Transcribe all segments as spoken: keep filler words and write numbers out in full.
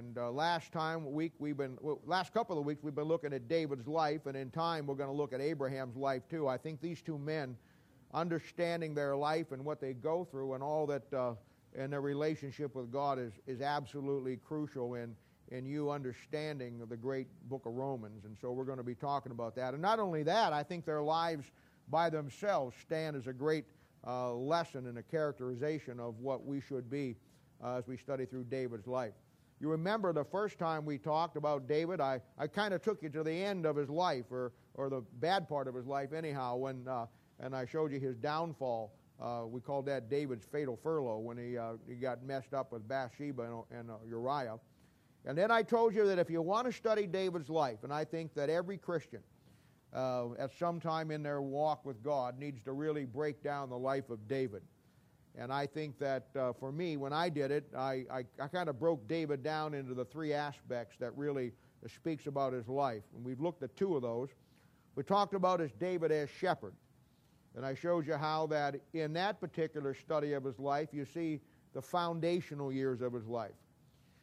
And uh, last time week we've been well, last couple of weeks we've been looking at David's life, and in time we're going to look at Abraham's life too. I think these two men, understanding their life and what they go through and all that, uh, and their relationship with God is is absolutely crucial in in you understanding the great book of Romans. And so we're going to be talking about that. And not only that, I think their lives by themselves stand as a great uh, lesson and a characterization of what we should be uh, as we study through David's life. You remember the first time we talked about David, I, I kind of took you to the end of his life, or, or the bad part of his life anyhow, when, uh, and I showed you his downfall. Uh, we called that David's fatal furlough, when he, uh, he got messed up with Bathsheba and, and uh, Uriah. And then I told you that if you want to study David's life, and I think that every Christian uh, at some time in their walk with God needs to really break down the life of David. And I think that uh, for me, when I did it, I, I, I kind of broke David down into the three aspects that really speaks about his life. And we've looked at two of those. We talked about his David as shepherd. And I showed you how that in that particular study of his life, you see the foundational years of his life.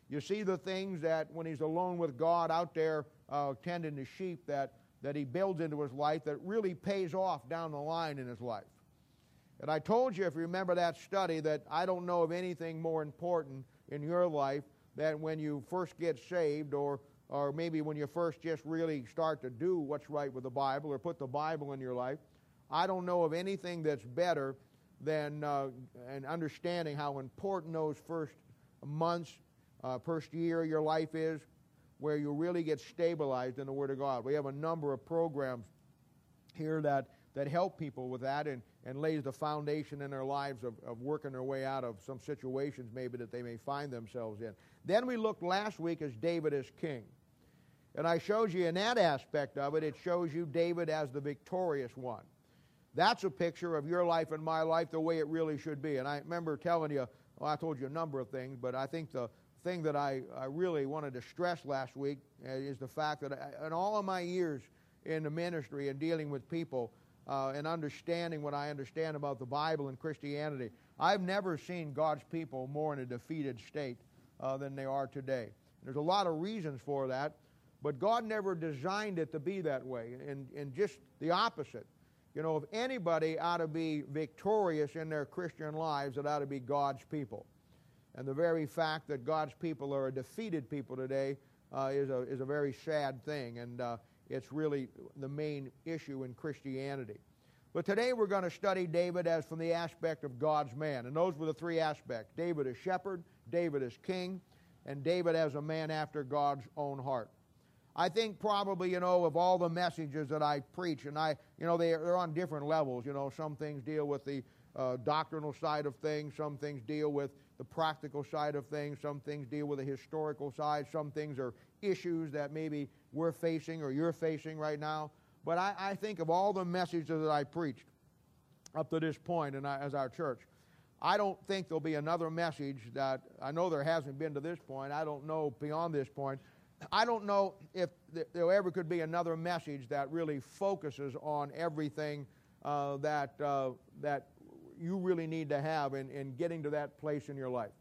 You see the things that when he's alone with God out there uh, tending the sheep that, that he builds into his life that really pays off down the line in his life. And I told you, if you remember that study, that I don't know of anything more important in your life than when you first get saved, or, or maybe when you first just really start to do what's right with the Bible or put the Bible in your life. I don't know of anything that's better than uh, and understanding how important those first months, uh, first year of your life is, where you really get stabilized in the Word of God. We have a number of programs here that that help people with that and, and lays the foundation in their lives of, of working their way out of some situations maybe that they may find themselves in. Then we looked last week as David as king. And I showed you in that aspect of it, it shows you David as the victorious one. That's a picture of your life and my life the way it really should be. And I remember telling you, well, I told you a number of things, but I think the thing that I, I really wanted to stress last week is the fact that I, in all of my years in the ministry and dealing with people, Uh, and understanding what I understand about the Bible and Christianity, I've never seen God's people more in a defeated state uh, than they are today. There's a lot of reasons for that, but God never designed it to be that way, and, and just the opposite. You know, if anybody ought to be victorious in their Christian lives, it ought to be God's people. And the very fact that God's people are a defeated people today uh, is a is a very sad thing, and uh it's really the main issue in Christianity. But today we're going to study David as from the aspect of God's man. And those were the three aspects. David as shepherd, David as king, and David as a man after God's own heart. I think probably, you know, of all the messages that I preach, and I, you know, they are, they're on different levels. You know, some things deal with the uh, doctrinal side of things. Some things deal with the practical side of things. Some things deal with the historical side. Some things are issues that maybe we're facing or you're facing right now. But I, I think of all the messages that I preached up to this point and as our church, I don't think there'll be another message that, I know there hasn't been to this point, I don't know beyond this point, I don't know if there ever could be another message that really focuses on everything uh, that, uh, that you really need to have in, in getting to that place in your life.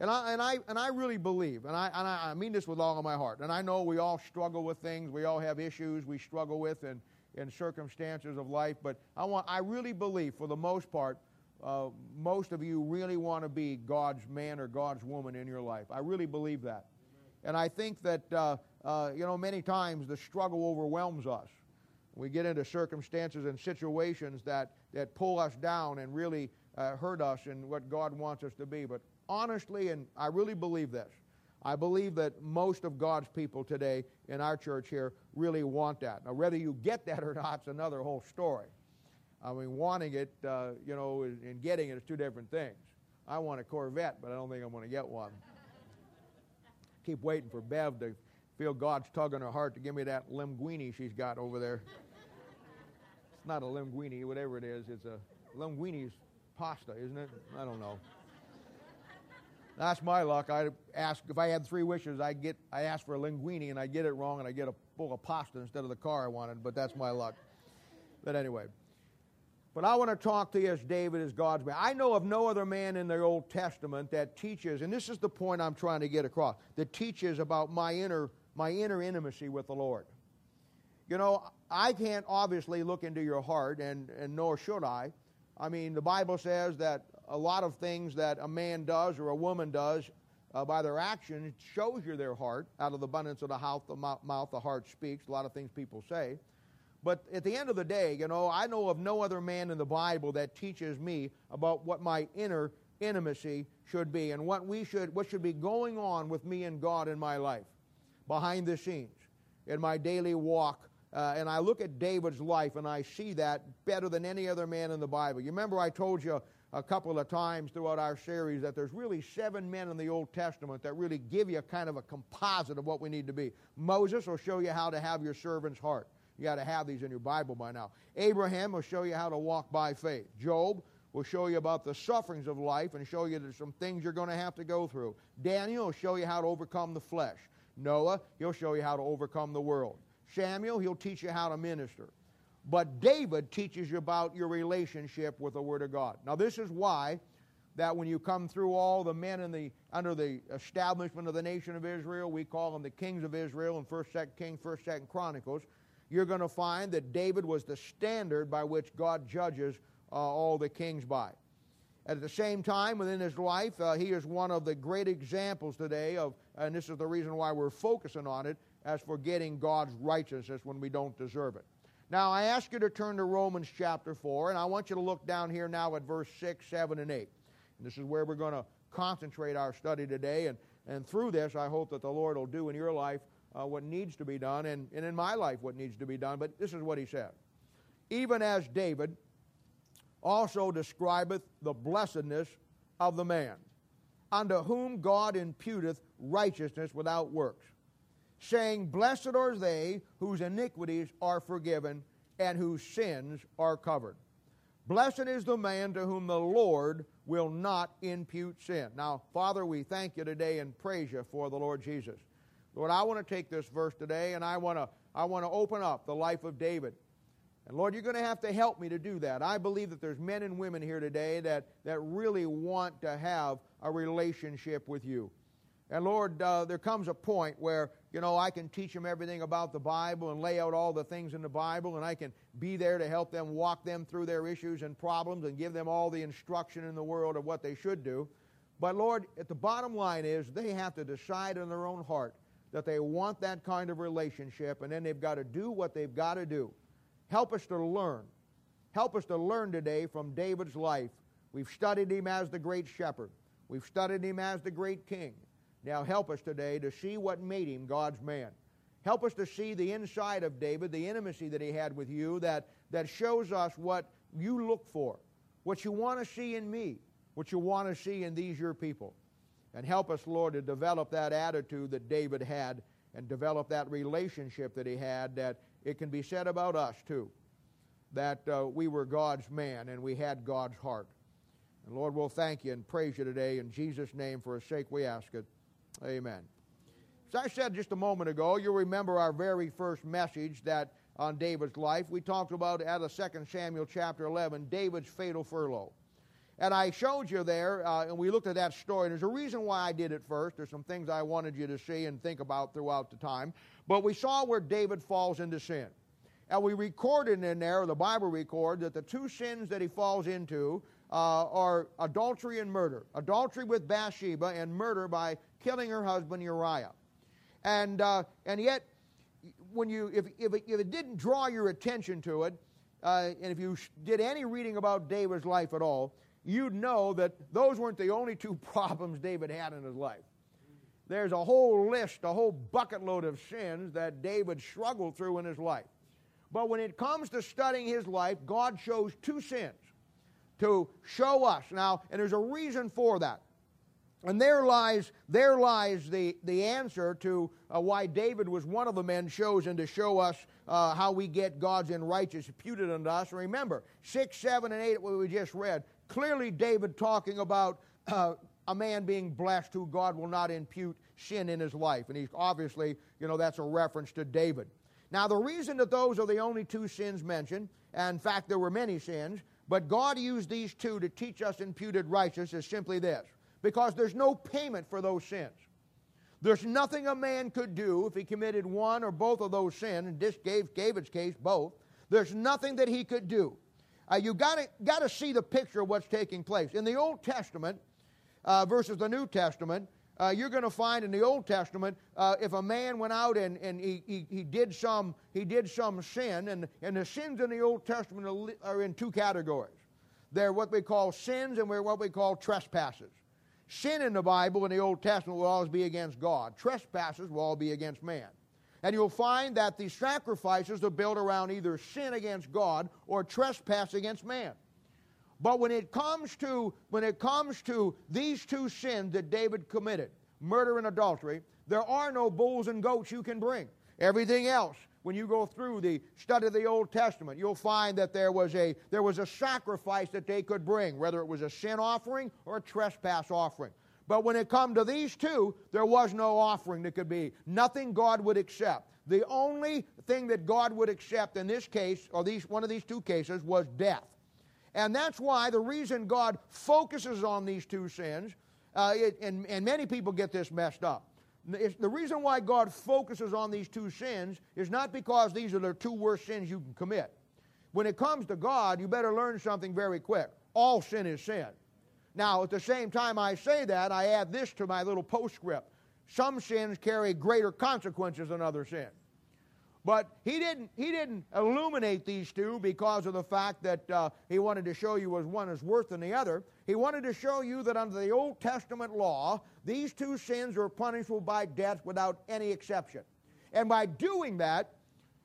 And I, and, I, and I really believe, and, I, and I, I mean this with all of my heart, and I know we all struggle with things, we all have issues we struggle with in, in circumstances of life, but I, want, I really believe for the most part, uh, most of you really want to be God's man or God's woman in your life. I really believe that. Amen. And I think that, uh, uh, you know, many times the struggle overwhelms us. We get into circumstances and situations that, that pull us down and really uh, hurt us in what God wants us to be, but honestly, and I really believe this, I believe that most of God's people today in our church here really want that. Now, whether you get that or not is another whole story. I mean, wanting it, uh, you know, and getting it is two different things. I want a Corvette, but I don't think I'm going to get one. Keep waiting for Bev to feel God's tug on her heart to give me that linguine she's got over there. It's not a linguine, whatever it is. It's a linguine's pasta, isn't it? I don't know. That's my luck. I ask if I had three wishes, I get I asked for a linguine and I get it wrong and I get a bowl of pasta instead of the car I wanted, but that's my luck. But anyway. But I want to talk to you as David is God's man. I know of no other man in the Old Testament that teaches, and this is the point I'm trying to get across, that teaches about my inner, my inner intimacy with the Lord. You know, I can't obviously look into your heart, and, and nor should I. I mean, the Bible says that a lot of things that a man does or a woman does uh, by their actions shows you their heart. Out of the abundance of the mouth, the mouth, the heart speaks. A lot of things people say. But at the end of the day, you know, I know of no other man in the Bible that teaches me about what my inner intimacy should be and what we should, what should be going on with me and God in my life, behind the scenes, in my daily walk. Uh, and I look at David's life and I see that better than any other man in the Bible. You remember I told you a couple of times throughout our series that there's really seven men in the Old Testament that really give you kind of a composite of what we need to be. Moses will show you how to have your servant's heart. You got to have these in your Bible by now. Abraham will show you how to walk by faith. Job will show you about the sufferings of life and show you there's some things you're going to have to go through. Daniel will show you how to overcome the flesh. Noah, he'll show you how to overcome the world. Samuel, he'll teach you how to minister. But David teaches you about your relationship with the Word of God. Now this is why that when you come through all the men in the, under the establishment of the nation of Israel, we call them the kings of Israel in First, Second Kings, First, Second Chronicles, you're going to find that David was the standard by which God judges uh, all the kings by. At the same time, within his life, uh, he is one of the great examples today of, and this is the reason why we're focusing on it, as for getting God's righteousness when we don't deserve it. Now, I ask you to turn to Romans chapter four, and I want you to look down here now at verse six, seven, and eight. And this is where we're going to concentrate our study today, and, and through this, I hope that the Lord will do in your life Uh, what needs to be done, and, and in my life what needs to be done. But this is what he said. Even as David also describeth the blessedness of the man, unto whom God imputeth righteousness without works, saying, Blessed are they whose iniquities are forgiven, and whose sins are covered. Blessed is the man to whom the Lord will not impute sin. Now, Father, we thank you today and praise you for the Lord Jesus. Lord, I want to take this verse today, and I want to I want to open up the life of David. And Lord, you're going to have to help me to do that. I believe that there's men and women here today that, that really want to have a relationship with you. And Lord, uh, there comes a point where, you know, I can teach them everything about the Bible and lay out all the things in the Bible, and I can be there to help them walk them through their issues and problems and give them all the instruction in the world of what they should do. But Lord, at the bottom line is they have to decide in their own heart that they want that kind of relationship, and then they've got to do what they've got to do. Help us to learn. Help us to learn today from David's life. We've studied him as the great shepherd. We've studied him as the great king. Now help us today to see what made him God's man. Help us to see the inside of David, the intimacy that he had with you, that, that shows us what you look for, what you want to see in me, what you want to see in these your people. And help us, Lord, to develop that attitude that David had and develop that relationship that he had, that it can be said about us, too, that uh, we were God's man and we had God's heart. And, Lord, we'll thank you and praise you today. In Jesus' name, for his sake, we ask it. Amen. As I said just a moment ago, you'll remember our very first message that on David's life. We talked about, out of Second Samuel chapter eleven, David's fatal furlough. And I showed you there, uh, and we looked at that story, and there's a reason why I did it first. There's some things I wanted you to see and think about throughout the time. But we saw where David falls into sin. And we recorded in there, the Bible records, that the two sins that he falls into uh, are adultery and murder. Adultery with Bathsheba and murder by killing her husband Uriah. And uh, and yet, when you if, if, it, if it didn't draw your attention to it, uh, and if you did any reading about David's life at all, you'd know that those weren't the only two problems David had in his life. There's a whole list, a whole bucket load of sins that David struggled through in his life. But when it comes to studying his life, God chose two sins to show us. Now, and there's a reason for that. And there lies, there lies the, the answer to uh, why David was one of the men chosen to show us uh, how we get God's unrighteous imputed unto us. And remember, six, seven, and eight, what we just read, clearly David talking about uh, a man being blessed who God will not impute sin in his life. And he's obviously, you know, that's a reference to David. Now, the reason that those are the only two sins mentioned, and in fact, there were many sins, But God used these two to teach us imputed righteousness is simply this, because there's no payment for those sins. There's nothing a man could do if he committed one or both of those sins, in this gave David's case, both. There's nothing that he could do. Uh, you gotta gotta see the picture of what's taking place. In the Old Testament uh, versus the New Testament, uh, you're going to find in the Old Testament, uh, if a man went out and, and he, he, he did some he did some sin, and, and the sins in the Old Testament are in two categories. They're what we call sins and we're what we call trespasses. Sin in the Bible in the Old Testament will always be against God. Trespasses will all be against man. And you'll find that the sacrifices are built around either sin against God or trespass against man. But when it comes to, when it comes to these two sins that David committed, murder and adultery, there are no bulls and goats you can bring. Everything else, when you go through the study of the Old Testament, you'll find that there was a, there was a sacrifice that they could bring, whether it was a sin offering or a trespass offering. But when it come to these two, there was no offering that could be. Nothing God would accept. The only thing that God would accept in this case, or these one of these two cases, was death. And that's why the reason God focuses on these two sins, uh, it, and, and many people get this messed up. It's the reason why God focuses on these two sins is not because these are the two worst sins you can commit. When it comes to God, you better learn something very quick. All sin is sin. Now, at the same time I say that, I add this to my little postscript. Some sins carry greater consequences than other sins. But he didn't, he didn't illuminate these two because of the fact that uh, he wanted to show you as one is worse than the other. He wanted to show you that under the Old Testament law, these two sins are punishable by death without any exception. And by doing that,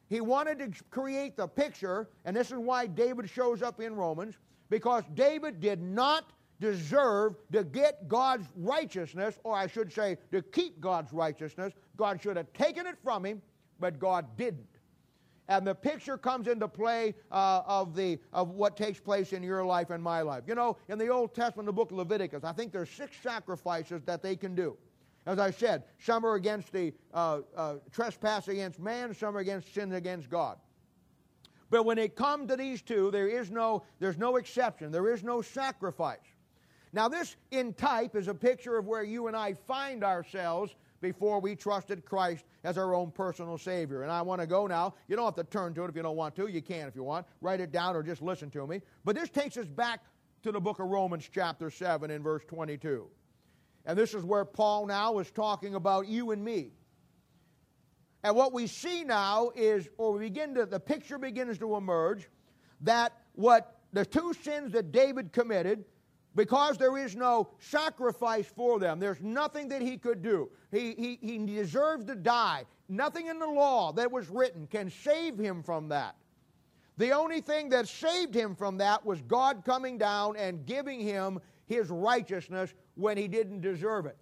he wanted to create the picture, and this is why David shows up in Romans, because David did not deserve to get God's righteousness, or I should say, to keep God's righteousness. God should have taken it from him, but God didn't. And the picture comes into play uh, of the of what takes place in your life and my life. You know, in the Old Testament, the book of Leviticus, I think there's six sacrifices that they can do. As I said, some are against the uh, uh, trespass against man, some are against sin against God. But when it comes to these two, there is no there's no exception. There is no sacrifice. Now this in type is a picture of where you and I find ourselves before we trusted Christ as our own personal Savior. And I want to go now. You don't have to turn to it if you don't want to. You can if you want. Write it down or just listen to me. But this takes us back to the book of Romans chapter seven and verse twenty-two. And this is where Paul now is talking about you and me. And what we see now is, or we begin to, the picture begins to emerge that what the two sins that David committed, because there is no sacrifice for them. There's nothing that he could do. He, he, he deserved to die. Nothing in the law that was written can save him from that. The only thing that saved him from that was God coming down and giving him his righteousness when he didn't deserve it.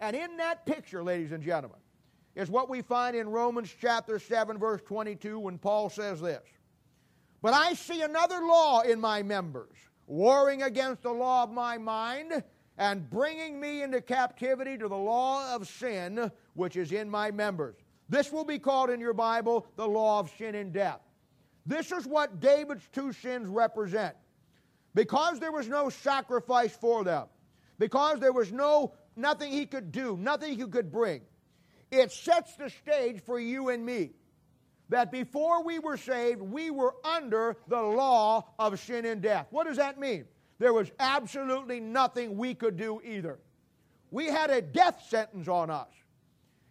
And in that picture, ladies and gentlemen, is what we find in Romans chapter seven, verse twenty-two, when Paul says this, "But I see another law in my members, warring against the law of my mind, and bringing me into captivity to the law of sin, which is in my members." This will be called in your Bible the law of sin and death. This is what David's two sins represent. Because there was no sacrifice for them, because there was no nothing he could do, nothing he could bring, it sets the stage for you and me that before we were saved, we were under the law of sin and death. What does that mean? There was absolutely nothing we could do either. We had a death sentence on us.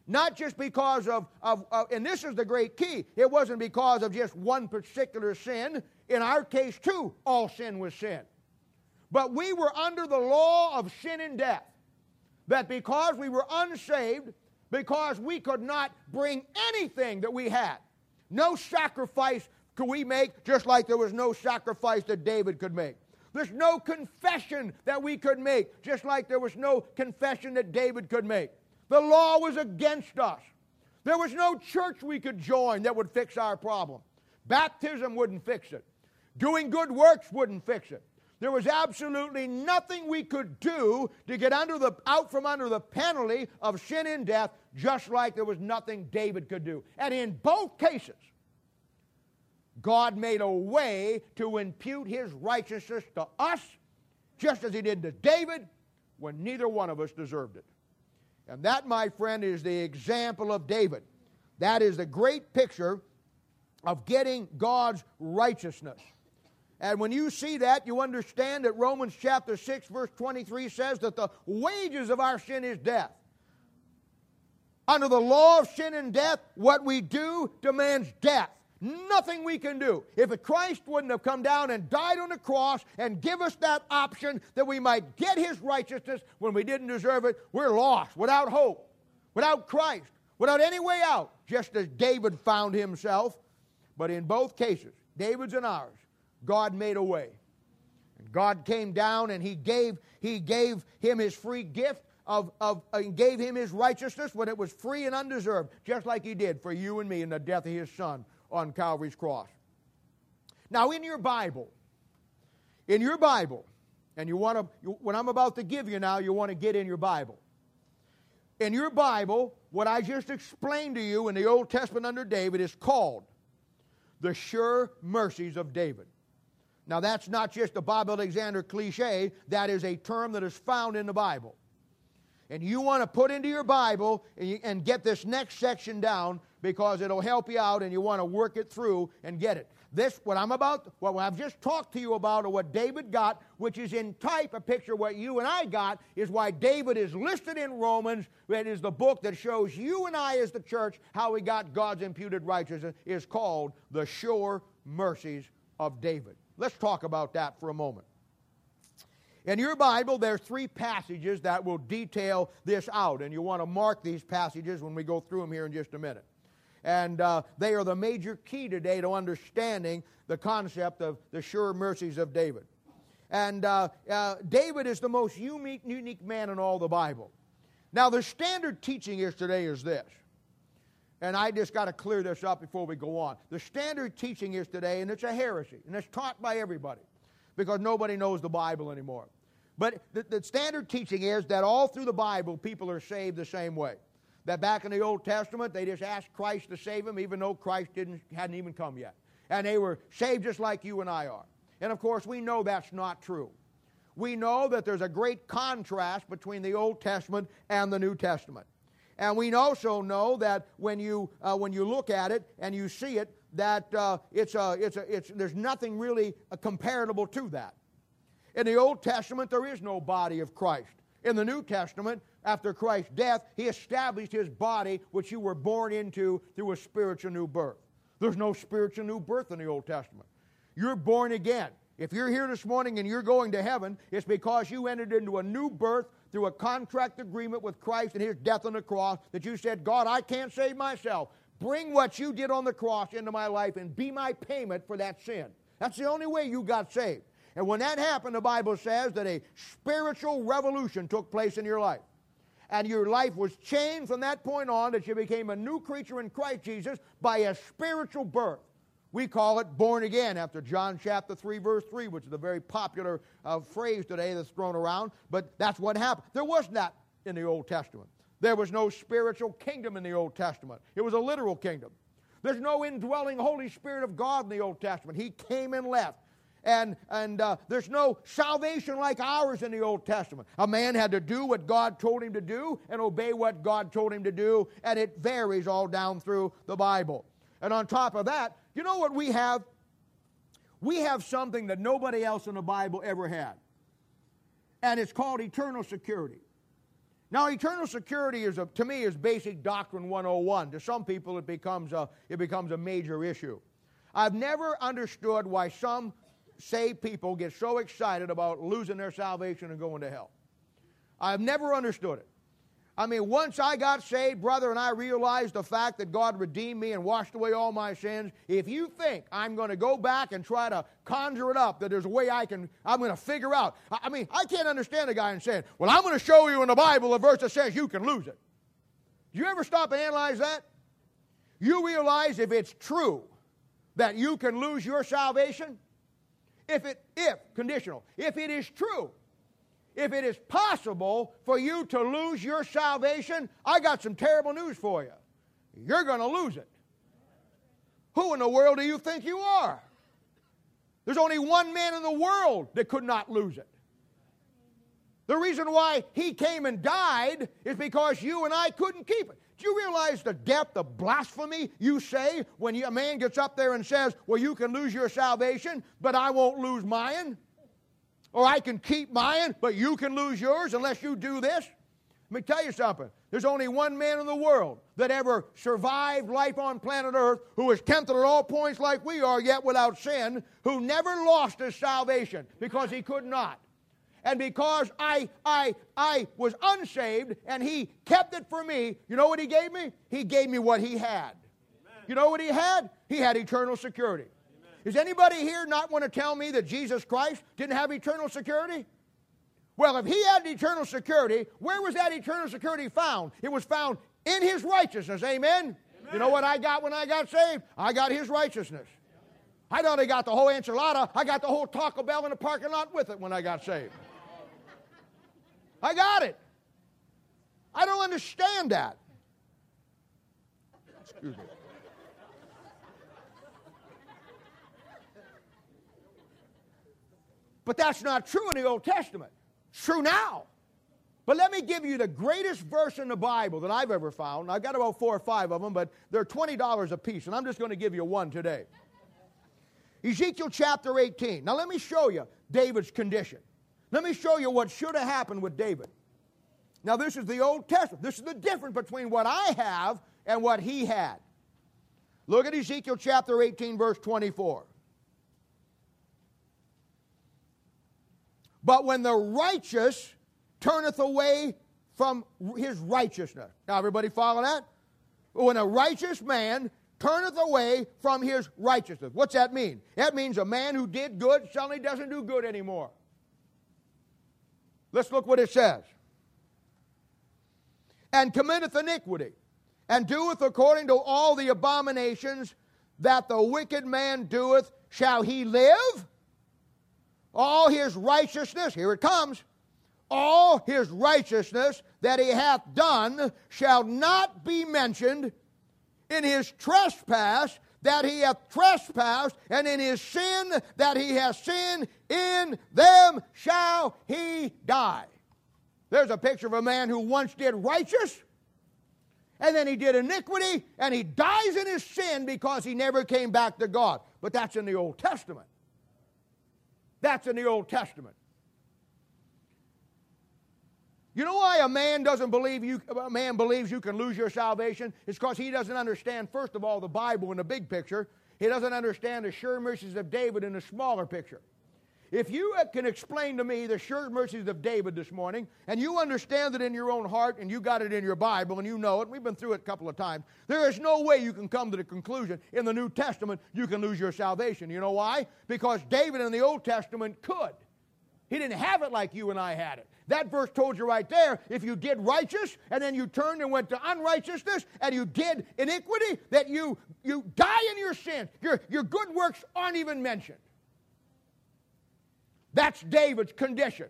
Not just because of, of, of, and this is the great key, it wasn't because of just one particular sin. In our case, too, all sin was sin. But we were under the law of sin and death. That because we were unsaved, because we could not bring anything that we had, no sacrifice could we make, just like there was no sacrifice that David could make. There's no confession that we could make, just like there was no confession that David could make. The law was against us. There was no church we could join that would fix our problem. Baptism wouldn't fix it. Doing good works wouldn't fix it. There was absolutely nothing we could do to get under the, out from under the penalty of sin and death, just like there was nothing David could do. And in both cases, God made a way to impute his righteousness to us, just as he did to David, when neither one of us deserved it. And that, my friend, is the example of David. That is the great picture of getting God's righteousness. And when you see that, you understand that Romans chapter six, verse twenty-three says that the wages of our sin is death. Under the law of sin and death, what we do demands death. Nothing we can do. If Christ wouldn't have come down and died on the cross and give us that option that we might get his righteousness when we didn't deserve it, we're lost, without hope, without Christ, without any way out, just as David found himself. But in both cases, David's and ours, God made a way. And God came down and he gave, he gave him his free gift of, of, and gave him his righteousness when it was free and undeserved, just like he did for you and me in the death of his son on Calvary's cross. Now in your Bible, in your Bible, and you want to, you, what I'm about to give you now, you want to get in your Bible. In your Bible, what I just explained to you in the Old Testament under David is called the sure mercies of David. Now that's not just a Bob Alexander cliche, that is a term that is found in the Bible. And you want to put into your Bible and, you, and get this next section down, because it'll help you out and you want to work it through and get it. This, what I'm about, what I've just talked to you about, or what David got, which is in type a picture of what you and I got, is why David is listed in Romans. It is the book that shows you and I as the church how we got God's imputed righteousness, is called the sure mercies of David. Let's talk about that for a moment. In your Bible, there's three passages that will detail this out, and you want to mark these passages when we go through them here in just a minute. And uh, they are the major key today to understanding the concept of the sure mercies of David. And uh, uh, David is the most unique, unique man in all the Bible. Now, the standard teaching is today is this. And I just got to clear this up before we go on. The standard teaching is today, and it's a heresy, and it's taught by everybody, because nobody knows the Bible anymore. But the, the standard teaching is that all through the Bible, people are saved the same way. That back in the Old Testament, they just asked Christ to save them, even though Christ didn't, hadn't even come yet. And they were saved just like you and I are. And of course, we know that's not true. We know that there's a great contrast between the Old Testament and the New Testament. And we also know that when you, uh, when you look at it and you see it, that uh, it's a, it's a, it's, there's nothing really comparable to that. In the Old Testament, there is no body of Christ. In the New Testament, after Christ's death, he established his body, which you were born into through a spiritual new birth. There's no spiritual new birth in the Old Testament. You're born again. If you're here this morning and you're going to heaven, it's because you entered into a new birth through a contract agreement with Christ and his death on the cross, that you said, God, I can't save myself. Bring what you did on the cross into my life and be my payment for that sin. That's the only way you got saved. And when that happened, the Bible says that a spiritual revolution took place in your life. And your life was changed from that point on, that you became a new creature in Christ Jesus by a spiritual birth. We call it born again after John chapter three, verse three, which is a very popular uh, phrase today that's thrown around. But that's what happened. There was not in the Old Testament. There was no spiritual kingdom in the Old Testament. It was a literal kingdom. There's no indwelling Holy Spirit of God in the Old Testament. He came and left. And, and uh, there's no salvation like ours in the Old Testament. A man had to do what God told him to do and obey what God told him to do, and it varies all down through the Bible. And on top of that, you know what we have? We have something that nobody else in the Bible ever had, and it's called eternal security. Now, eternal security is, a, to me, is basic doctrine one oh one. To some people, it becomes a, it becomes a major issue. I've never understood why some saved people get so excited about losing their salvation and going to hell. I've never understood it. I mean, once I got saved, brother, and I realized the fact that God redeemed me and washed away all my sins, if you think I'm going to go back and try to conjure it up, that there's a way I can, I'm going to figure out. I mean, I can't understand a guy and saying, well, I'm going to show you in the Bible a verse that says you can lose it. Do you ever stop and analyze that? You realize if it's true that you can lose your salvation, If it, if, conditional, if it is true, if it is possible for you to lose your salvation, I got some terrible news for you. You're going to lose it. Who in the world do you think you are? There's only one man in the world that could not lose it. The reason why he came and died is because you and I couldn't keep it. Do you realize the depth of blasphemy you say when you, a man gets up there and says, well, you can lose your salvation, but I won't lose mine? Or I can keep mine, but you can lose yours unless you do this? Let me tell you something. There's only one man in the world that ever survived life on planet Earth, who was tempted at all points like we are, yet without sin, who never lost his salvation because he could not. And because I, I, I was unsaved and he kept it for me, you know what he gave me? He gave me what he had. Amen. You know what he had? He had eternal security. Amen. Does anybody here not want to tell me that Jesus Christ didn't have eternal security? Well, if he had eternal security, where was that eternal security found? It was found in his righteousness. Amen? Amen. You know what I got when I got saved? I got his righteousness. I not only got the whole enchilada, I got the whole Taco Bell in the parking lot with it when I got saved. I got it. I don't understand that. Excuse me. But that's not true in the Old Testament. It's true now. But let me give you the greatest verse in the Bible that I've ever found. I've got about four or five of them, but they're twenty dollars a piece, and I'm just going to give you one today. Ezekiel chapter eighteen. Now let me show you David's condition. Let me show you what should have happened with David. Now this is the Old Testament. This is the difference between what I have and what he had. Look at Ezekiel chapter eighteen, verse twenty-four. But when the righteous turneth away from his righteousness. Now everybody follow that? When a righteous man turneth away from his righteousness. What's that mean? That means a man who did good suddenly doesn't do good anymore. Let's look what it says. And committeth iniquity, and doeth according to all the abominations that the wicked man doeth, shall he live? All his righteousness, here it comes, all his righteousness that he hath done shall not be mentioned, in his trespass that he hath trespassed, and in his sin that he hath sinned, in them shall he die. There's a picture of a man who once did righteous, and then he did iniquity, and he dies in his sin because he never came back to God. But that's in the Old Testament. That's in the Old Testament. You know why a man doesn't believe you, a man believes you can lose your salvation? It's because he doesn't understand, first of all, the Bible in the big picture. He doesn't understand the sure mercies of David in the smaller picture. If you can explain to me the sure mercies of David this morning, and you understand it in your own heart, and you got it in your Bible, and you know it, we've been through it a couple of times, there is no way you can come to the conclusion in the New Testament you can lose your salvation. You know why? Because David in the Old Testament could. He didn't have it like you and I had it. That verse told you right there, if you did righteous and then you turned and went to unrighteousness and you did iniquity, that you, you die in your sin. Your, your good works aren't even mentioned. That's David's condition.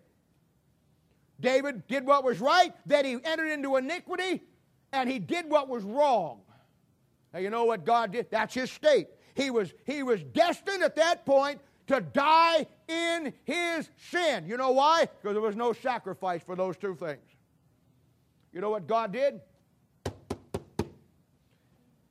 David did what was right, then he entered into iniquity, and he did what was wrong. Now you know what God did? That's his state. He was, he was destined at that point to die in his sin. You know why? Because there was no sacrifice for those two things. You know what God did?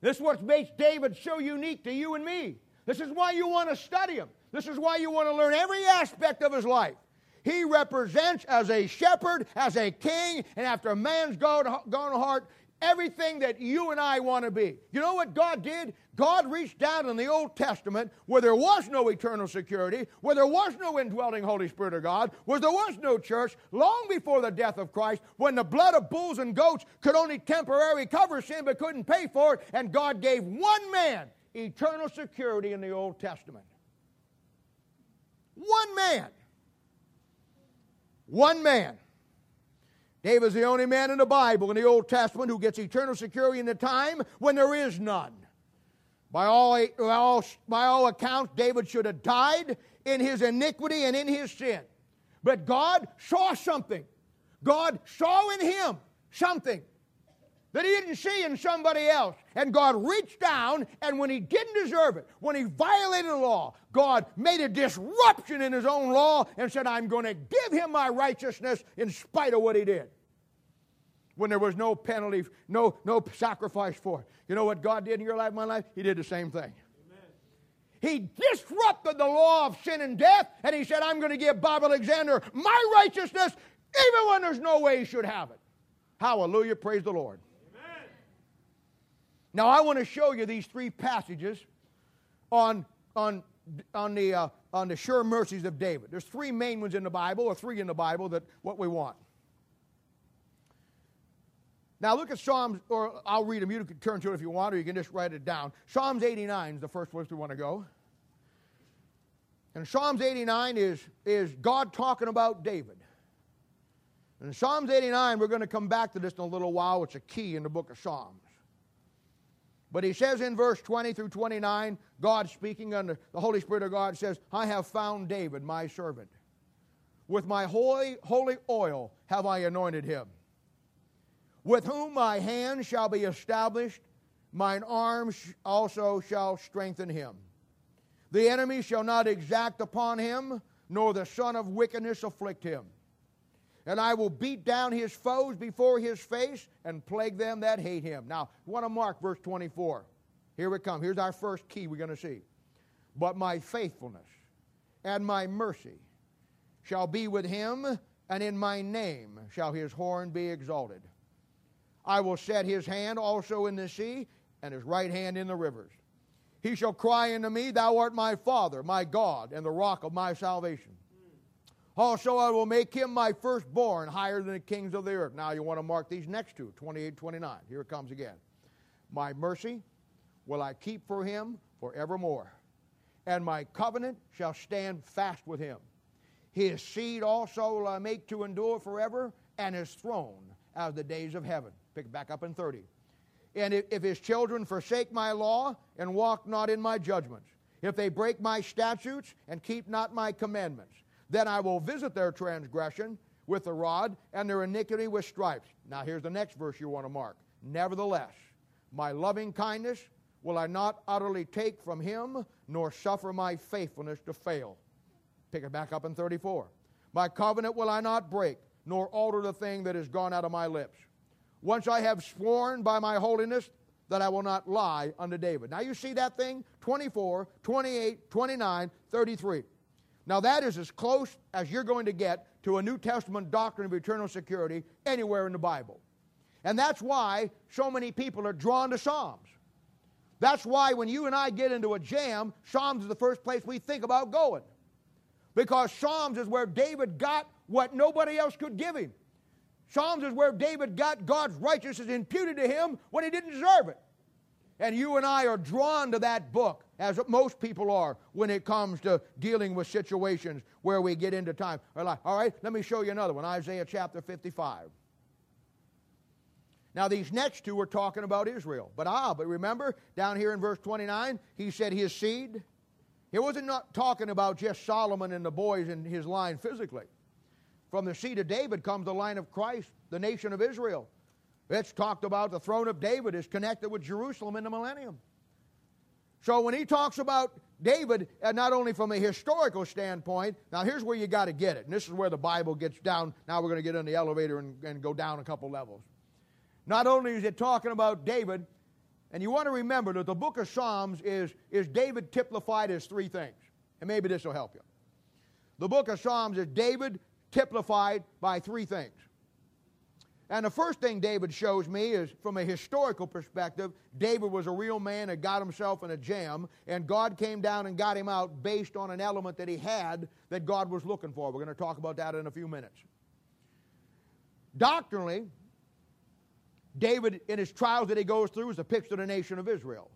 This is what makes David so unique to you and me. This is why you want to study him. This is why you want to learn every aspect of his life. He represents as a shepherd, as a king, and after a man's gone heart, everything that you and I want to be. You know what God did? God reached down in the Old Testament where there was no eternal security, where there was no indwelling Holy Spirit of God, where there was no church, long before the death of Christ, when the blood of bulls and goats could only temporarily cover sin but couldn't pay for it, and God gave one man eternal security in the Old Testament. One man. One man. David's the only man in the Bible, in the Old Testament, who gets eternal security in the time when there is none. By all, by all, by all accounts, David should have died in his iniquity and in his sin. But God saw something. God saw in him something that he didn't see in somebody else. And God reached down, and when he didn't deserve it, when he violated the law, God made a disruption in his own law and said, I'm going to give him my righteousness in spite of what he did. When there was no penalty, no, no sacrifice for it. You know what God did in your life, my life? He did the same thing. He disrupted the law of sin and death, and he said, I'm going to give Bob Alexander my righteousness, even when there's no way he should have it. Hallelujah, praise the Lord. Amen. Now, I want to show you these three passages on, on, on, the, uh, on the sure mercies of David. There's three main ones in the Bible, or three in the Bible, that what we want. Now, look at Psalms, or I'll read them. You can turn to it if you want, or you can just write it down. Psalms eighty-nine is the first place we want to go. And Psalms eighty-nine is, is God talking about David. And in Psalms eighty-nine, we're going to come back to this in a little while. It's a key in the book of Psalms. But he says in verse twenty through twenty-nine, God speaking under the Holy Spirit of God says, I have found David, my servant. With my holy, holy oil have I anointed him. With whom my hand shall be established, mine arm also shall strengthen him. The enemy shall not exact upon him, nor the son of wickedness afflict him. And I will beat down his foes before his face, and plague them that hate him. Now, you want to mark verse twenty-four. Here we come. Here's our first key we're going to see. But my faithfulness and my mercy shall be with him, and in my name shall his horn be exalted. I will set his hand also in the sea, and his right hand in the rivers. He shall cry unto me, Thou art my Father, my God, and the rock of my salvation. Also I will make him my firstborn, higher than the kings of the earth. Now you want to mark these next two, twenty-eight, twenty-nine. Here it comes again. My mercy will I keep for him forevermore, and my covenant shall stand fast with him. His seed also will I make to endure forever, and his throne as the days of heaven. Pick it back up in thirty. And if his children forsake my law and walk not in my judgments, if they break my statutes and keep not my commandments, then I will visit their transgression with the rod and their iniquity with stripes. Now here's the next verse you want to mark. Nevertheless, my loving kindness will I not utterly take from him, nor suffer my faithfulness to fail. Pick it back up in thirty-four. My covenant will I not break, nor alter the thing that is gone out of my lips. Once I have sworn by my holiness that I will not lie unto David. Now you see that thing? twenty-four, twenty-eight, twenty-nine, thirty-three. Now that is as close as you're going to get to a New Testament doctrine of eternal security anywhere in the Bible. And that's why so many people are drawn to Psalms. That's why when you and I get into a jam, Psalms is the first place we think about going. Because Psalms is where David got what nobody else could give him. Psalms is where David got God's righteousness imputed to him when he didn't deserve it. And you and I are drawn to that book, as most people are, when it comes to dealing with situations where we get into time. All right, let me show you another one, Isaiah chapter fifty-five. Now, these next two we're talking about Israel. But ah, but remember, down here in verse twenty-nine, he said his seed. He wasn't not talking about just Solomon and the boys in his line physically. From the seed of David comes the line of Christ, the nation of Israel. It's talked about the throne of David is connected with Jerusalem in the millennium. So when he talks about David, and not only from a historical standpoint, now here's where you got to get it. And this is where the Bible gets down. Now we're going to get in the elevator and, and go down a couple levels. Not only is it talking about David, and you want to remember that the book of Psalms is, is David typified as three things. And maybe this will help you. The book of Psalms is David typified by three things. And the first thing David shows me is, from a historical perspective, David was a real man that got himself in a jam, and God came down and got him out based on an element that he had that God was looking for. We're going to talk about that in a few minutes. Doctrinally, David, in his trials that he goes through, is a picture of the nation of Israel.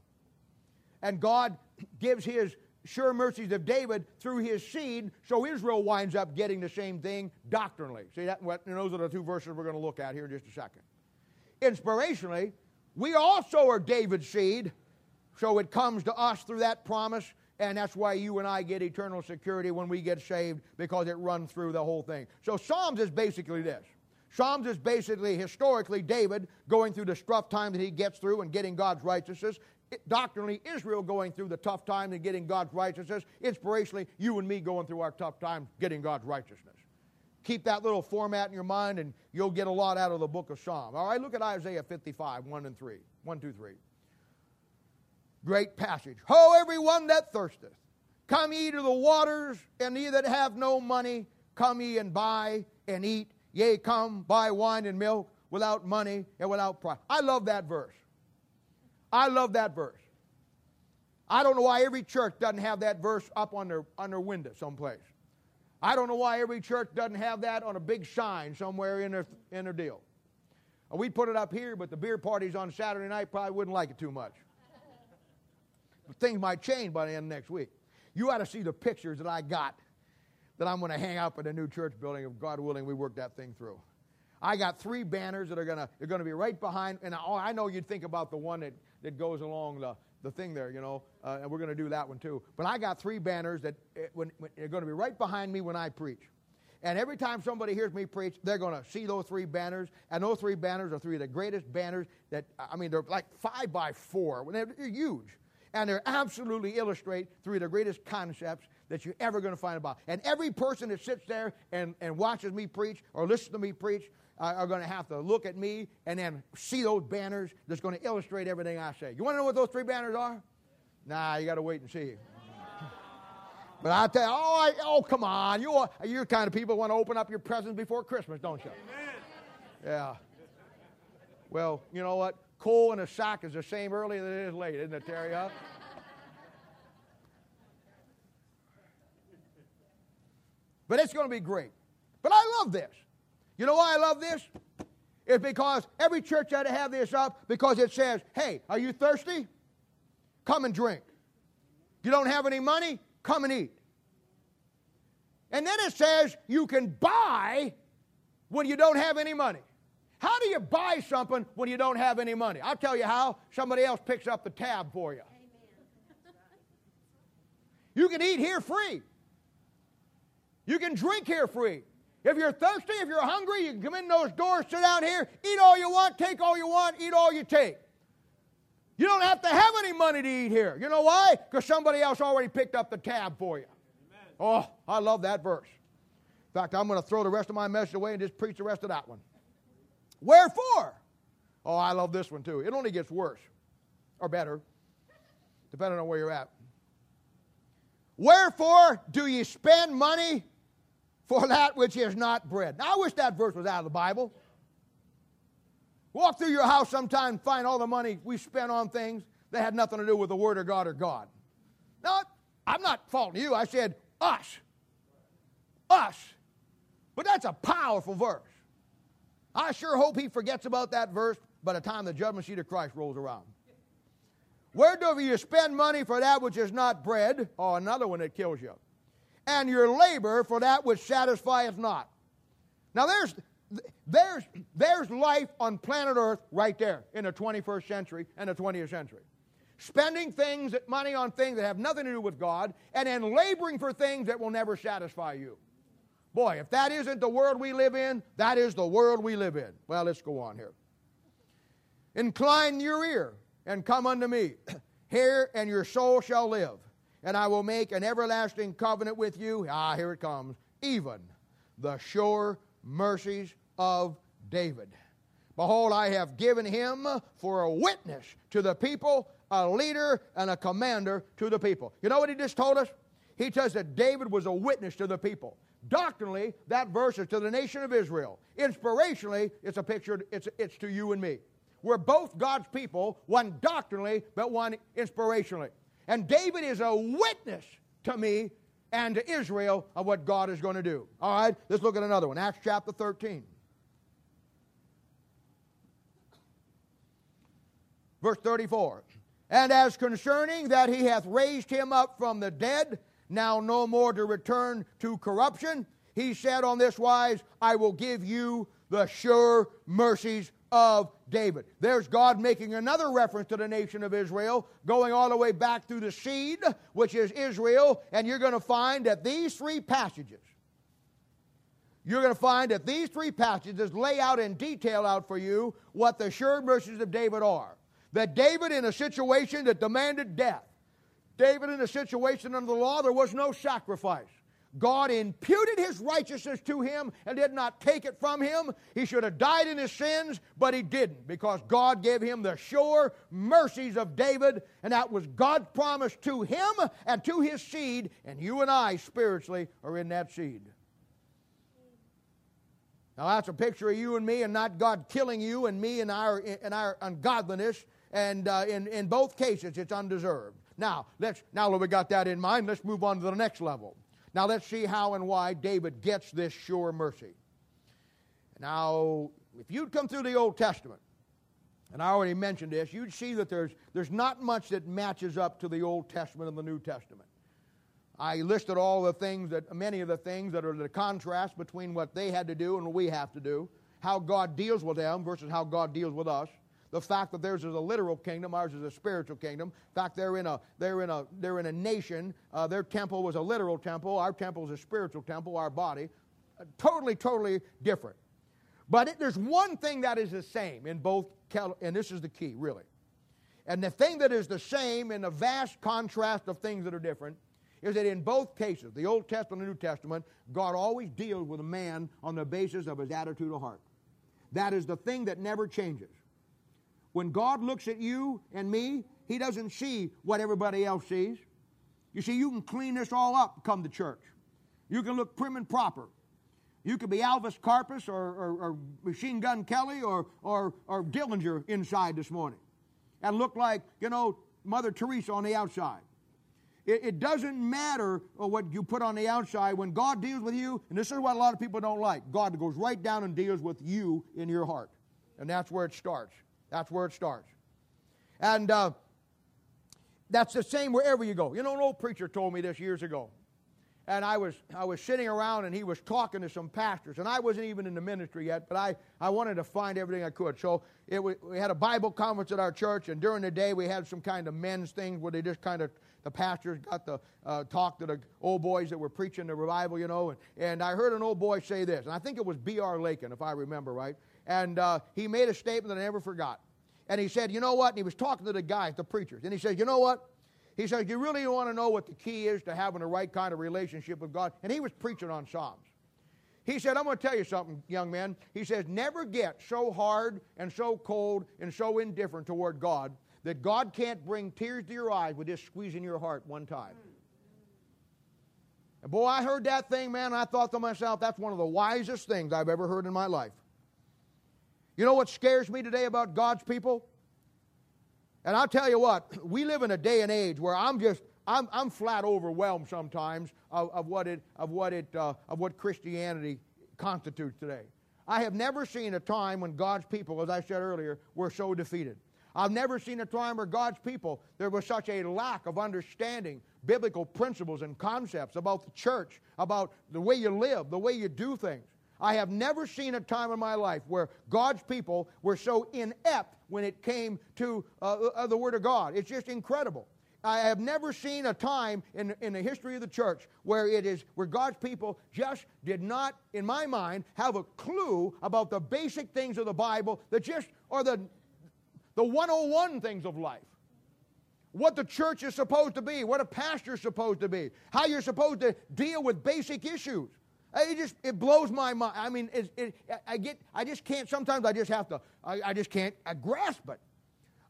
And God gives his sure mercies of David through his seed, so Israel winds up getting the same thing doctrinally. See, that, and those are the two verses we're going to look at here in just a second. Inspirationally, we also are David's seed, so it comes to us through that promise, and that's why you and I get eternal security when we get saved, because it runs through the whole thing. So Psalms is basically this. Psalms is basically, historically, David going through the tough time that he gets through and getting God's righteousness. It, doctrinally, Israel going through the tough time and getting God's righteousness. Inspirationally, you and me going through our tough time getting God's righteousness. Keep that little format in your mind, and you'll get a lot out of the book of Psalms. All right, look at Isaiah fifty-five, one and three. one, two, three. Great passage. Ho, everyone that thirsteth, come ye to the waters, and ye that have no money, come ye and buy and eat. Yea, come, buy wine and milk without money and without price. I love that verse. I love that verse. I don't know why every church doesn't have that verse up on their, on their window someplace. I don't know why every church doesn't have that on a big sign somewhere in their, in their deal. We put it up here, but the beer parties on Saturday night probably wouldn't like it too much. But things might change by the end of next week. You ought to see the pictures that I got that I'm going to hang up in a new church building, if God willing we work that thing through. I got three banners that are going to, they're going to be right behind, and I, I know you'd think about the one that, that goes along the, the thing there, you know, uh, and we're going to do that one too. But I got three banners that it, when, when, they're going to be right behind me when I preach. And every time somebody hears me preach, they're going to see those three banners, and those three banners are three of the greatest banners that, I mean, they're like five by four. They're, they're huge, and they absolutely illustrate three of the greatest concepts that you're ever going to find about. And every person that sits there and, and watches me preach or listens to me preach uh, are going to have to look at me and then see those banners that's going to illustrate everything I say. You want to know what those three banners are? Nah, you got to wait and see. But I tell you, oh, I, oh come on. You're, you're kind of people who want to open up your presents before Christmas, don't you? Amen. Yeah. Well, you know what? Coal in a sack is the same early than it is late, isn't it, Terry? Huh? But it's going to be great. But I love this. You know why I love this? It's because every church ought to have this up, because it says, hey, are you thirsty? Come and drink. You don't have any money? Come and eat. And then it says you can buy when you don't have any money. How do you buy something when you don't have any money? I'll tell you how. Somebody else picks up the tab for you. Amen. You can eat here free. You can drink here free. If you're thirsty, if you're hungry, you can come in those doors, sit down here, eat all you want, take all you want, eat all you take. You don't have to have any money to eat here. You know why? Because somebody else already picked up the tab for you. Amen. Oh, I love that verse. In fact, I'm going to throw the rest of my message away and just preach the rest of that one. Wherefore? Oh, I love this one too. It only gets worse or better, depending on where you're at. Wherefore do ye spend money for that which is not bread? Now, I wish that verse was out of the Bible. Walk through your house sometime and find all the money we spent on things that had nothing to do with the Word of God or God. Now, I'm not faulting you. I said us. Us. But that's a powerful verse. I sure hope he forgets about that verse by the time the judgment seat of Christ rolls around. Wheresoever you spend money for that which is not bread, or another one that kills you, and your labor for that which satisfieth not. Now there's, there's, there's life on planet Earth right there in the twenty-first century and the twentieth century. Spending things, money on things that have nothing to do with God, and then laboring for things that will never satisfy you. Boy, if that isn't the world we live in, that is the world we live in. Well, let's go on here. Incline your ear and come unto me. Hear, and your soul shall live. And I will make an everlasting covenant with you. Ah, here it comes. Even the sure mercies of David. Behold, I have given him for a witness to the people, a leader, and a commander to the people. You know what he just told us? He says that David was a witness to the people. Doctrinally, that verse is to the nation of Israel. Inspirationally, it's a picture, it's, it's to you and me. We're both God's people, one doctrinally, but one inspirationally. And David is a witness to me and to Israel of what God is going to do. All right, let's look at another one. Acts chapter thirteen. Verse thirty-four. And as concerning that he hath raised him up from the dead, now no more to return to corruption, he said on this wise, I will give you the sure mercies of David. There's God making another reference to the nation of Israel, going all the way back through the seed, which is Israel, and you're going to find that these three passages you're going to find that these three passages lay out in detail out for you what the sure mercies of David are. That David, in a situation that demanded death, David in a situation under the law, there was no sacrifice. God imputed his righteousness to him and did not take it from him. He should have died in his sins, but he didn't, because God gave him the sure mercies of David, and that was God's promise to him and to his seed, and you and I spiritually are in that seed. Now that's a picture of you and me, and not God killing you and me in our, in our ungodliness, and uh, in, in both cases it's undeserved. Now, let's, now that we got that in mind, let's move on to the next level. Now, let's see how and why David gets this sure mercy. Now, if you'd come through the Old Testament, and I already mentioned this, you'd see that there's, there's not much that matches up to the Old Testament and the New Testament. I listed all the things that, many of the things that are the contrast between what they had to do and what we have to do, how God deals with them versus how God deals with us. The fact that theirs is a literal kingdom, ours is a spiritual kingdom. In fact, they're in a, they're in a, they're in a nation. Uh, their temple was a literal temple. Our temple is a spiritual temple, our body. Uh, totally, totally different. But it, there's one thing that is the same in both, and this is the key, really. And the thing that is the same in the vast contrast of things that are different is that in both cases, the Old Testament and the New Testament, God always deals with a man on the basis of his attitude of heart. That is the thing that never changes. When God looks at you and me, he doesn't see what everybody else sees. You see, you can clean this all up come to church. You can look prim and proper. You could be Alvis Karpis or, or, or Machine Gun Kelly or, or, or Dillinger inside this morning and look like, you know, Mother Teresa on the outside. It, it doesn't matter what you put on the outside. When God deals with you, and this is what a lot of people don't like, God goes right down and deals with you in your heart. And that's where it starts. That's where it starts. And uh, that's the same wherever you go. You know, an old preacher told me this years ago. And I was I was sitting around, and he was talking to some pastors. And I wasn't even in the ministry yet, but I, I wanted to find everything I could. So it, we, we had a Bible conference at our church, and during the day we had some kind of men's things where they just kind of, the pastors got to uh, talk to the old boys that were preaching the revival, you know. And, and I heard an old boy say this, and I think it was B R Lakin, if I remember right. And uh, he made a statement that I never forgot. And he said, you know what? And he was talking to the guys, the preachers. And he said, you know what? He said, you really want to know what the key is to having the right kind of relationship with God? And he was preaching on Psalms. He said, I'm going to tell you something, young man. He says, never get so hard and so cold and so indifferent toward God that God can't bring tears to your eyes with just squeezing your heart one time. And boy, I heard that thing, man, and I thought to myself, that's one of the wisest things I've ever heard in my life. You know what scares me today about God's people? And I'll tell you what, we live in a day and age where I'm just, I'm, I'm flat overwhelmed sometimes of, of what it, of what it, uh, of what Christianity constitutes today. I have never seen a time when God's people, as I said earlier, were so defeated. I've never seen a time where God's people, there was such a lack of understanding biblical principles and concepts about the church, about the way you live, the way you do things. I have never seen a time in my life where God's people were so inept when it came to uh, uh, the Word of God. It's just incredible. I have never seen a time in, in the history of the church where it is where God's people just did not, in my mind, have a clue about the basic things of the Bible that just are the, the one oh one things of life. What the church is supposed to be, what a pastor is supposed to be, how you're supposed to deal with basic issues. It just, it blows my mind. I mean, it, it, I get, I just can't, sometimes I just have to, I, I just can't I grasp it.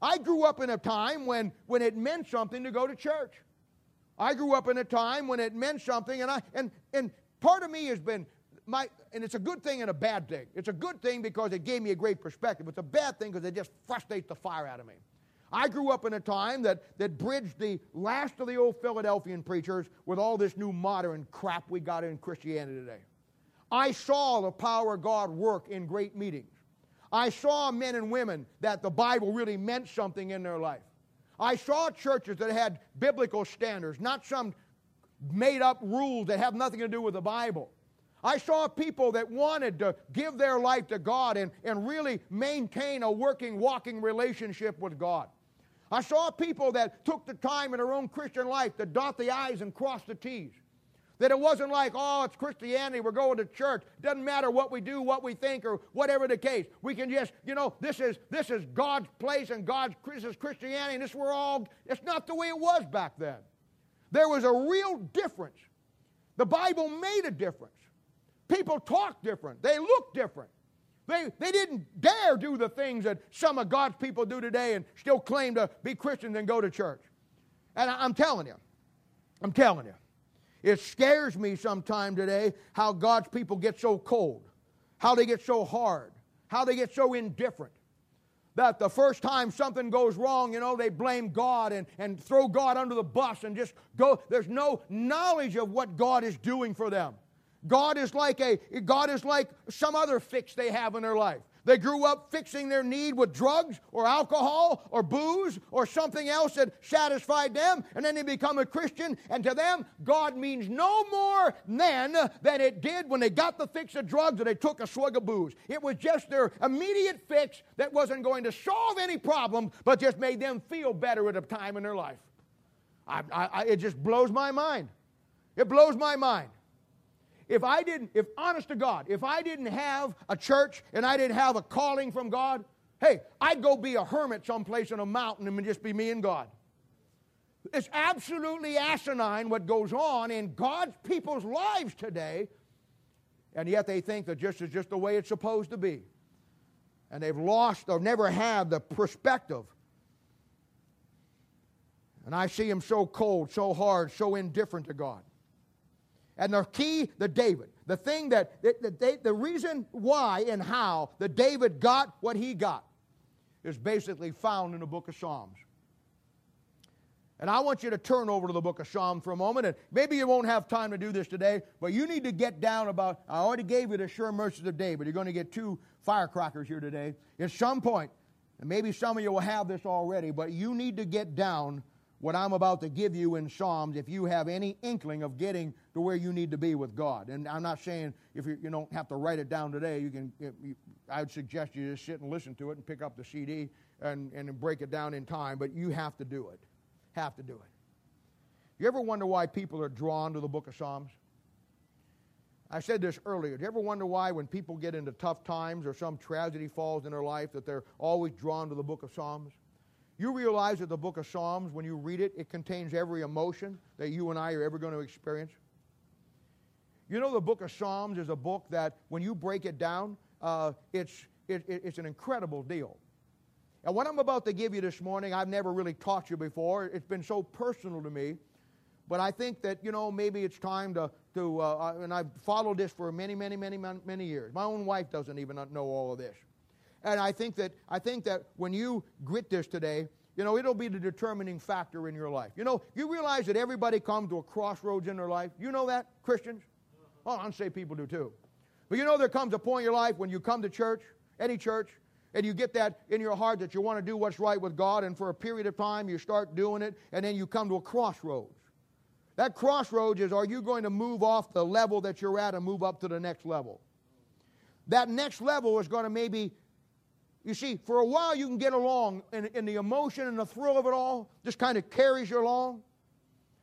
I grew up in a time when, when it meant something to go to church. I grew up in a time when it meant something, and I, and, and part of me has been, my, and it's a good thing and a bad thing. It's a good thing because it gave me a great perspective. It's a bad thing because it just frustrates the fire out of me. I grew up in a time that, that bridged the last of the old Philadelphian preachers with all this new modern crap we got in Christianity today. I saw the power of God work in great meetings. I saw men and women that the Bible really meant something in their life. I saw churches that had biblical standards, not some made-up rules that have nothing to do with the Bible. I saw people that wanted to give their life to God and, and really maintain a working, walking relationship with God. I saw people that took the time in their own Christian life to dot the I's and cross the T's. That it wasn't like, oh, it's Christianity, we're going to church. Doesn't matter what we do, what we think, or whatever the case. We can just, you know, this is this is God's place and God's this is Christianity, and this we're all, it's not the way it was back then. There was a real difference. The Bible made a difference. People talked different. They looked different. They, they didn't dare do the things that some of God's people do today and still claim to be Christians and go to church. And I, I'm telling you, I'm telling you, it scares me sometimes today how God's people get so cold, how they get so hard, how they get so indifferent. That the first time something goes wrong, you know, they blame God and, and throw God under the bus and just go. There's no knowledge of what God is doing for them. God is like a God is like some other fix they have in their life. They grew up fixing their need with drugs or alcohol or booze or something else that satisfied them, and then they become a Christian, and to them, God means no more then than it did when they got the fix of drugs or they took a swig of booze. It was just their immediate fix that wasn't going to solve any problem, but just made them feel better at a time in their life. I, I, I, it just blows my mind. It blows my mind. If I didn't, if honest to God, if I didn't have a church and I didn't have a calling from God, hey, I'd go be a hermit someplace in a mountain and just be me and God. It's absolutely asinine what goes on in God's people's lives today, and yet they think that this is just the way it's supposed to be. And they've lost or never had the perspective. And I see them so cold, so hard, so indifferent to God. And the key, the David, the thing that, the, the reason why and how the David got what he got is basically found in the book of Psalms. And I want you to turn over to the book of Psalms for a moment. And maybe you won't have time to do this today, but you need to get down about, I already gave you the sure mercies of David. You're going to get two firecrackers here today. At some point, and maybe some of you will have this already, but you need to get down what I'm about to give you in Psalms, if you have any inkling of getting to where you need to be with God. And I'm not saying if you, you don't have to write it down today, you can. You, I would suggest you just sit and listen to it and pick up the C D and, and break it down in time, but you have to do it. Have to do it. You ever wonder why people are drawn to the book of Psalms? I said this earlier. Do you ever wonder why when people get into tough times or some tragedy falls in their life that they're always drawn to the book of Psalms? You realize that the book of Psalms, when you read it, it contains every emotion that you and I are ever going to experience. You know, the book of Psalms is a book that, when you break it down, uh, it's, it, it's an incredible deal. And what I'm about to give you this morning, I've never really taught you before. It's been so personal to me. But I think that, you know, maybe it's time to, to uh, and I've followed this for many, many, many, many years. My own wife doesn't even know all of this. And I think that I think that when you grit this today, you know, it'll be the determining factor in your life. You know, you realize that everybody comes to a crossroads in their life. You know that, Christians? Oh, I'd say people do too. But you know, there comes a point in your life when you come to church, any church, and you get that in your heart that you want to do what's right with God, and for a period of time you start doing it, and then you come to a crossroads. That crossroads is, are you going to move off the level that you're at and move up to the next level? That next level is going to maybe... You see, for a while you can get along, and, and the emotion and the thrill of it all just kind of carries you along.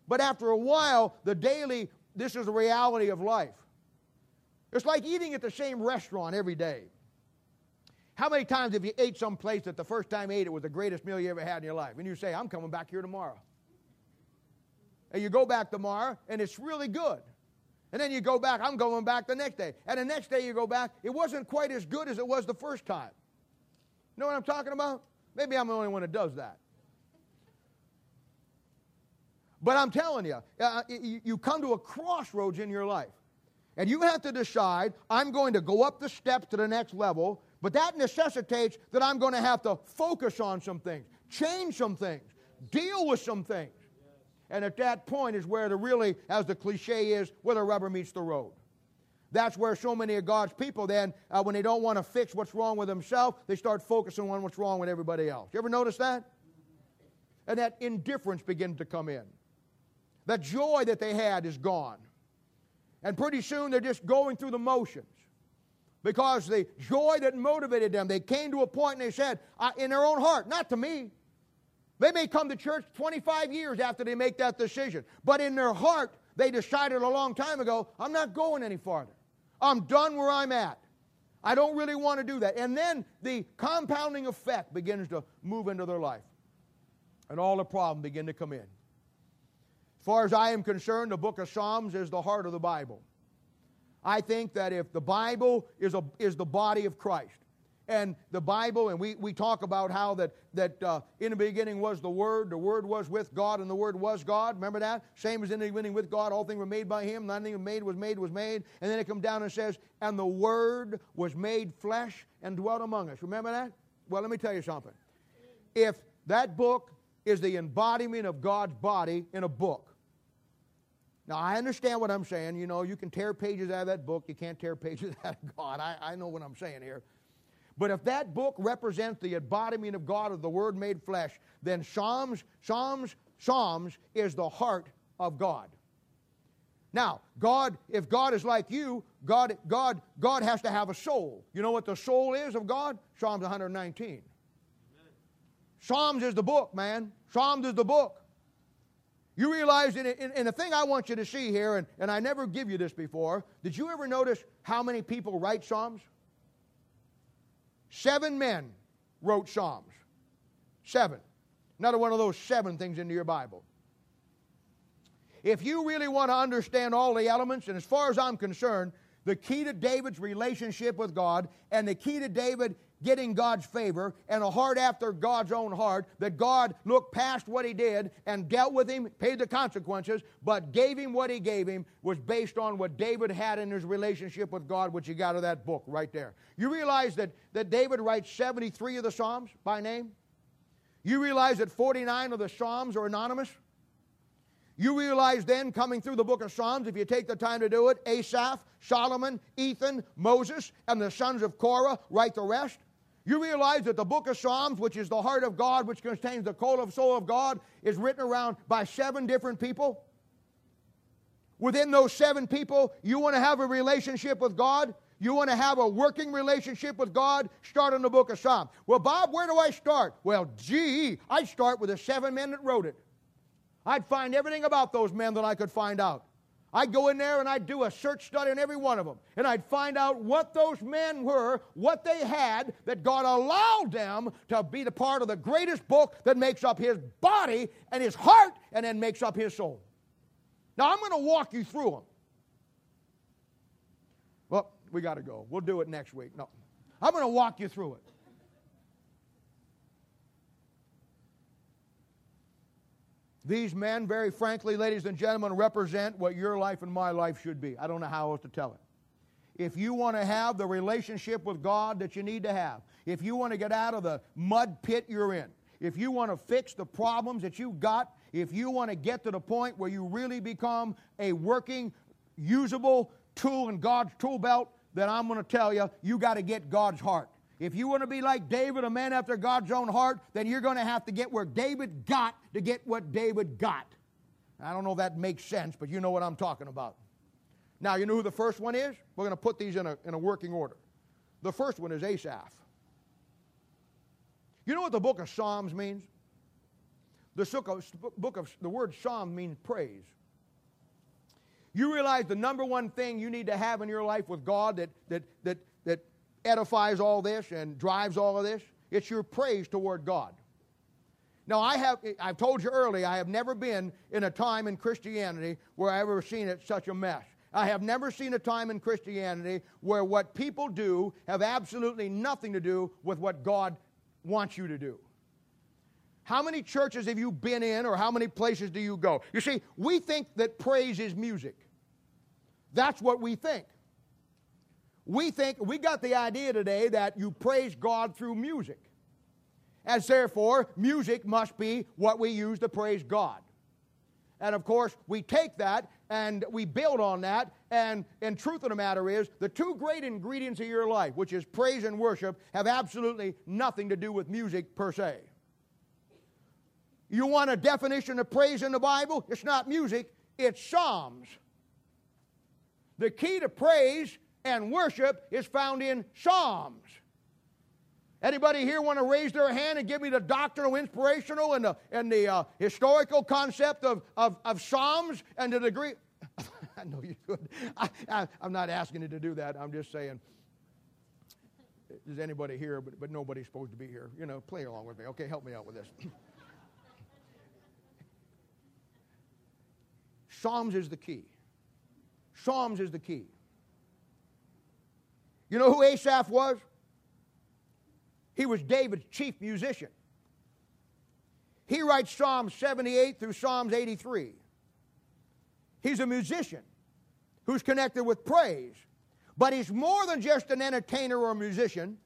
But after a while, the daily, this is the reality of life. It's like eating at the same restaurant every day. How many times have you ate someplace that the first time you ate it was the greatest meal you ever had in your life? And you say, I'm coming back here tomorrow. And you go back tomorrow, and it's really good. And then you go back, I'm going back the next day. And the next day you go back, it wasn't quite as good as it was the first time. Know what I'm talking about? Maybe I'm the only one that does that. But I'm telling you, uh, you come to a crossroads in your life. And you have to decide, I'm going to go up the steps to the next level, but that necessitates that I'm going to have to focus on some things, change some things, deal with some things. And at that point is where the really, as the cliche is, where the rubber meets the road. That's where so many of God's people then, uh, when they don't want to fix what's wrong with themselves, they start focusing on what's wrong with everybody else. You ever notice that? And that indifference begins to come in. That joy that they had is gone. And pretty soon they're just going through the motions. Because the joy that motivated them, they came to a point and they said, I, in their own heart, not to me. They may come to church twenty-five years after they make that decision. But in their heart, They decided a long time ago, I'm not going any farther. I'm done where I'm at. I don't really want to do that. And then the compounding effect begins to move into their life. And all the problems begin to come in. As far as I am concerned, the book of Psalms is the heart of the Bible. I think that if the Bible is, a, is the body of Christ, and the Bible, and we, we talk about how that, that uh, in the beginning was the Word, the Word was with God, and the Word was God. Remember that? Same as in the beginning with God, all things were made by Him, nothing was made was made was made. And then it comes down and says, and the Word was made flesh and dwelt among us. Remember that? Well, let me tell you something. If that book is the embodiment of God's body in a book. Now, I understand what I'm saying. You know, you can tear pages out of that book. You can't tear pages out of God. I, I know what I'm saying here. But if that book represents the embodiment of God, of the Word made flesh, then Psalms, Psalms, Psalms is the heart of God. Now, God, if God is like you, God, God, God has to have a soul. You know what the soul is of God? Psalms one nineteen. Amen. Psalms is the book, man. Psalms is the book. You realize, and, and, and the thing I want you to see here, and, and I never give you this before, did you ever notice how many people write Psalms? Seven men wrote Psalms. Seven. Another one of those seven things into your Bible. If you really want to understand all the elements, and as far as I'm concerned, the key to David's relationship with God and the key to David getting God's favor and a heart after God's own heart, that God looked past what he did and dealt with him, paid the consequences, but gave him what he gave him, was based on what David had in his relationship with God, which he got out of that book right there. You realize that, that David writes seventy-three of the Psalms by name? You realize that forty-nine of the Psalms are anonymous? You realize then, coming through the book of Psalms, if you take the time to do it, Asaph, Solomon, Ethan, Moses, and the sons of Korah write the rest. You realize that the book of Psalms, which is the heart of God, which contains the whole of soul of God, is written around by seven different people. Within those seven people, you want to have a relationship with God. You want to have a working relationship with God. Start in the book of Psalms. Well, Bob, where do I start? Well, gee, I'd start with the seven men that wrote it. I'd find everything about those men that I could find out. I'd go in there and I'd do a search study on every one of them. And I'd find out what those men were, what they had, that God allowed them to be the part of the greatest book that makes up His body and His heart and then makes up His soul. Now, I'm going to walk you through them. Well, we got to go. We'll do it next week. No, I'm going to walk you through it. These men, very frankly, ladies and gentlemen, represent what your life and my life should be. I don't know how else to tell it. If you want to have the relationship with God that you need to have, if you want to get out of the mud pit you're in, if you want to fix the problems that you've got, if you want to get to the point where you really become a working, usable tool in God's tool belt, then I'm going to tell you, you got to get God's heart. If you want to be like David, a man after God's own heart, then you're going to have to get where David got to get what David got. I don't know if that makes sense, but you know what I'm talking about. Now, you know who the first one is? We're going to put these in a, in a working order. The first one is Asaph. You know what the book of Psalms means? The book of the word Psalm means praise. You realize the number one thing you need to have in your life with God that that that that edifies all this and drives all of this? It's your praise toward God. Now, I have, I've told you early, I have never been in a time in Christianity where I've ever seen it such a mess. I have never seen a time in Christianity where what people do have absolutely nothing to do with what God wants you to do. How many churches have you been in, or how many places do you go? You see, we think that praise is music. That's what we think. We think, we got the idea today that you praise God through music. As therefore, music must be what we use to praise God. And of course, we take that and we build on that. And, and truth of the matter is, the two great ingredients of your life, which is praise and worship, have absolutely nothing to do with music per se. You want a definition of praise in the Bible? It's not music, it's Psalms. The key to praise and worship is found in Psalms. Anybody here want to raise their hand and give me the doctrinal, inspirational, and the, and the uh, historical concept of, of, of Psalms and the degree? I know you could. I, I, I'm not asking you to do that. I'm just saying, is anybody here? But, but nobody's supposed to be here. You know, play along with me. Okay, help me out with this. Psalms is the key. Psalms is the key. You know who Asaph was? He was David's chief musician. He writes Psalms seventy-eight through Psalms eighty-three. He's a musician who's connected with praise. But he's more than just an entertainer or a musician.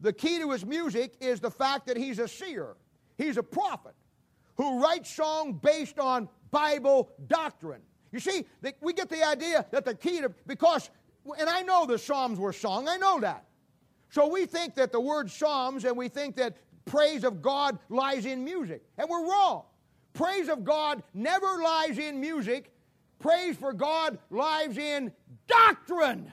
The key to his music is the fact that he's a seer. He's a prophet who writes songs based on Bible doctrine. You see, we get the idea that the key to, because, and I know the Psalms were sung, I know that. So we think that the word Psalms and we think that praise of God lies in music. And we're wrong. Praise of God never lies in music. Praise for God lies in doctrine.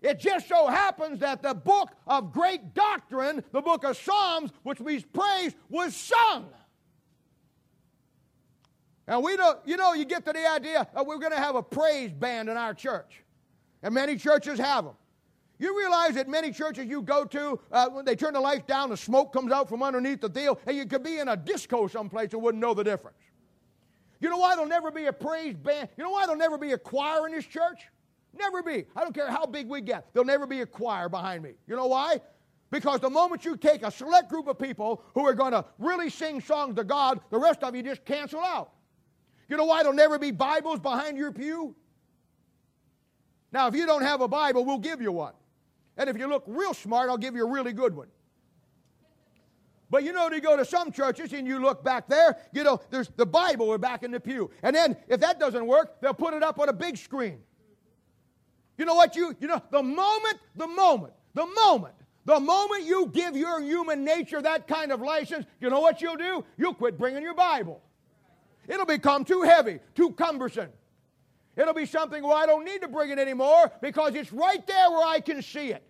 It just so happens that the book of great doctrine, the book of Psalms, which means praise, was sung. And we don't, you know, you get to the idea that we're going to have a praise band in our church. And many churches have them. You realize that many churches you go to, uh, when they turn the lights down, the smoke comes out from underneath the deal, and you could be in a disco someplace and wouldn't know the difference. You know why there'll never be a praise band? You know why there'll never be a choir in this church? Never be. I don't care how big we get. There'll never be a choir behind me. You know why? Because the moment you take a select group of people who are going to really sing songs to God, the rest of you just cancel out. You know why there'll never be Bibles behind your pew? Now, if you don't have a Bible, we'll give you one. And if you look real smart, I'll give you a really good one. But you know, they go to some churches and you look back there, you know, there's the Bible back in the pew. And then if that doesn't work, they'll put it up on a big screen. You know what you, you know, the moment, the moment, the moment, the moment you give your human nature that kind of license, you know what you'll do? You'll quit bringing your Bible. It'll become too heavy, too cumbersome. It'll be something where I don't need to bring it anymore because it's right there where I can see it.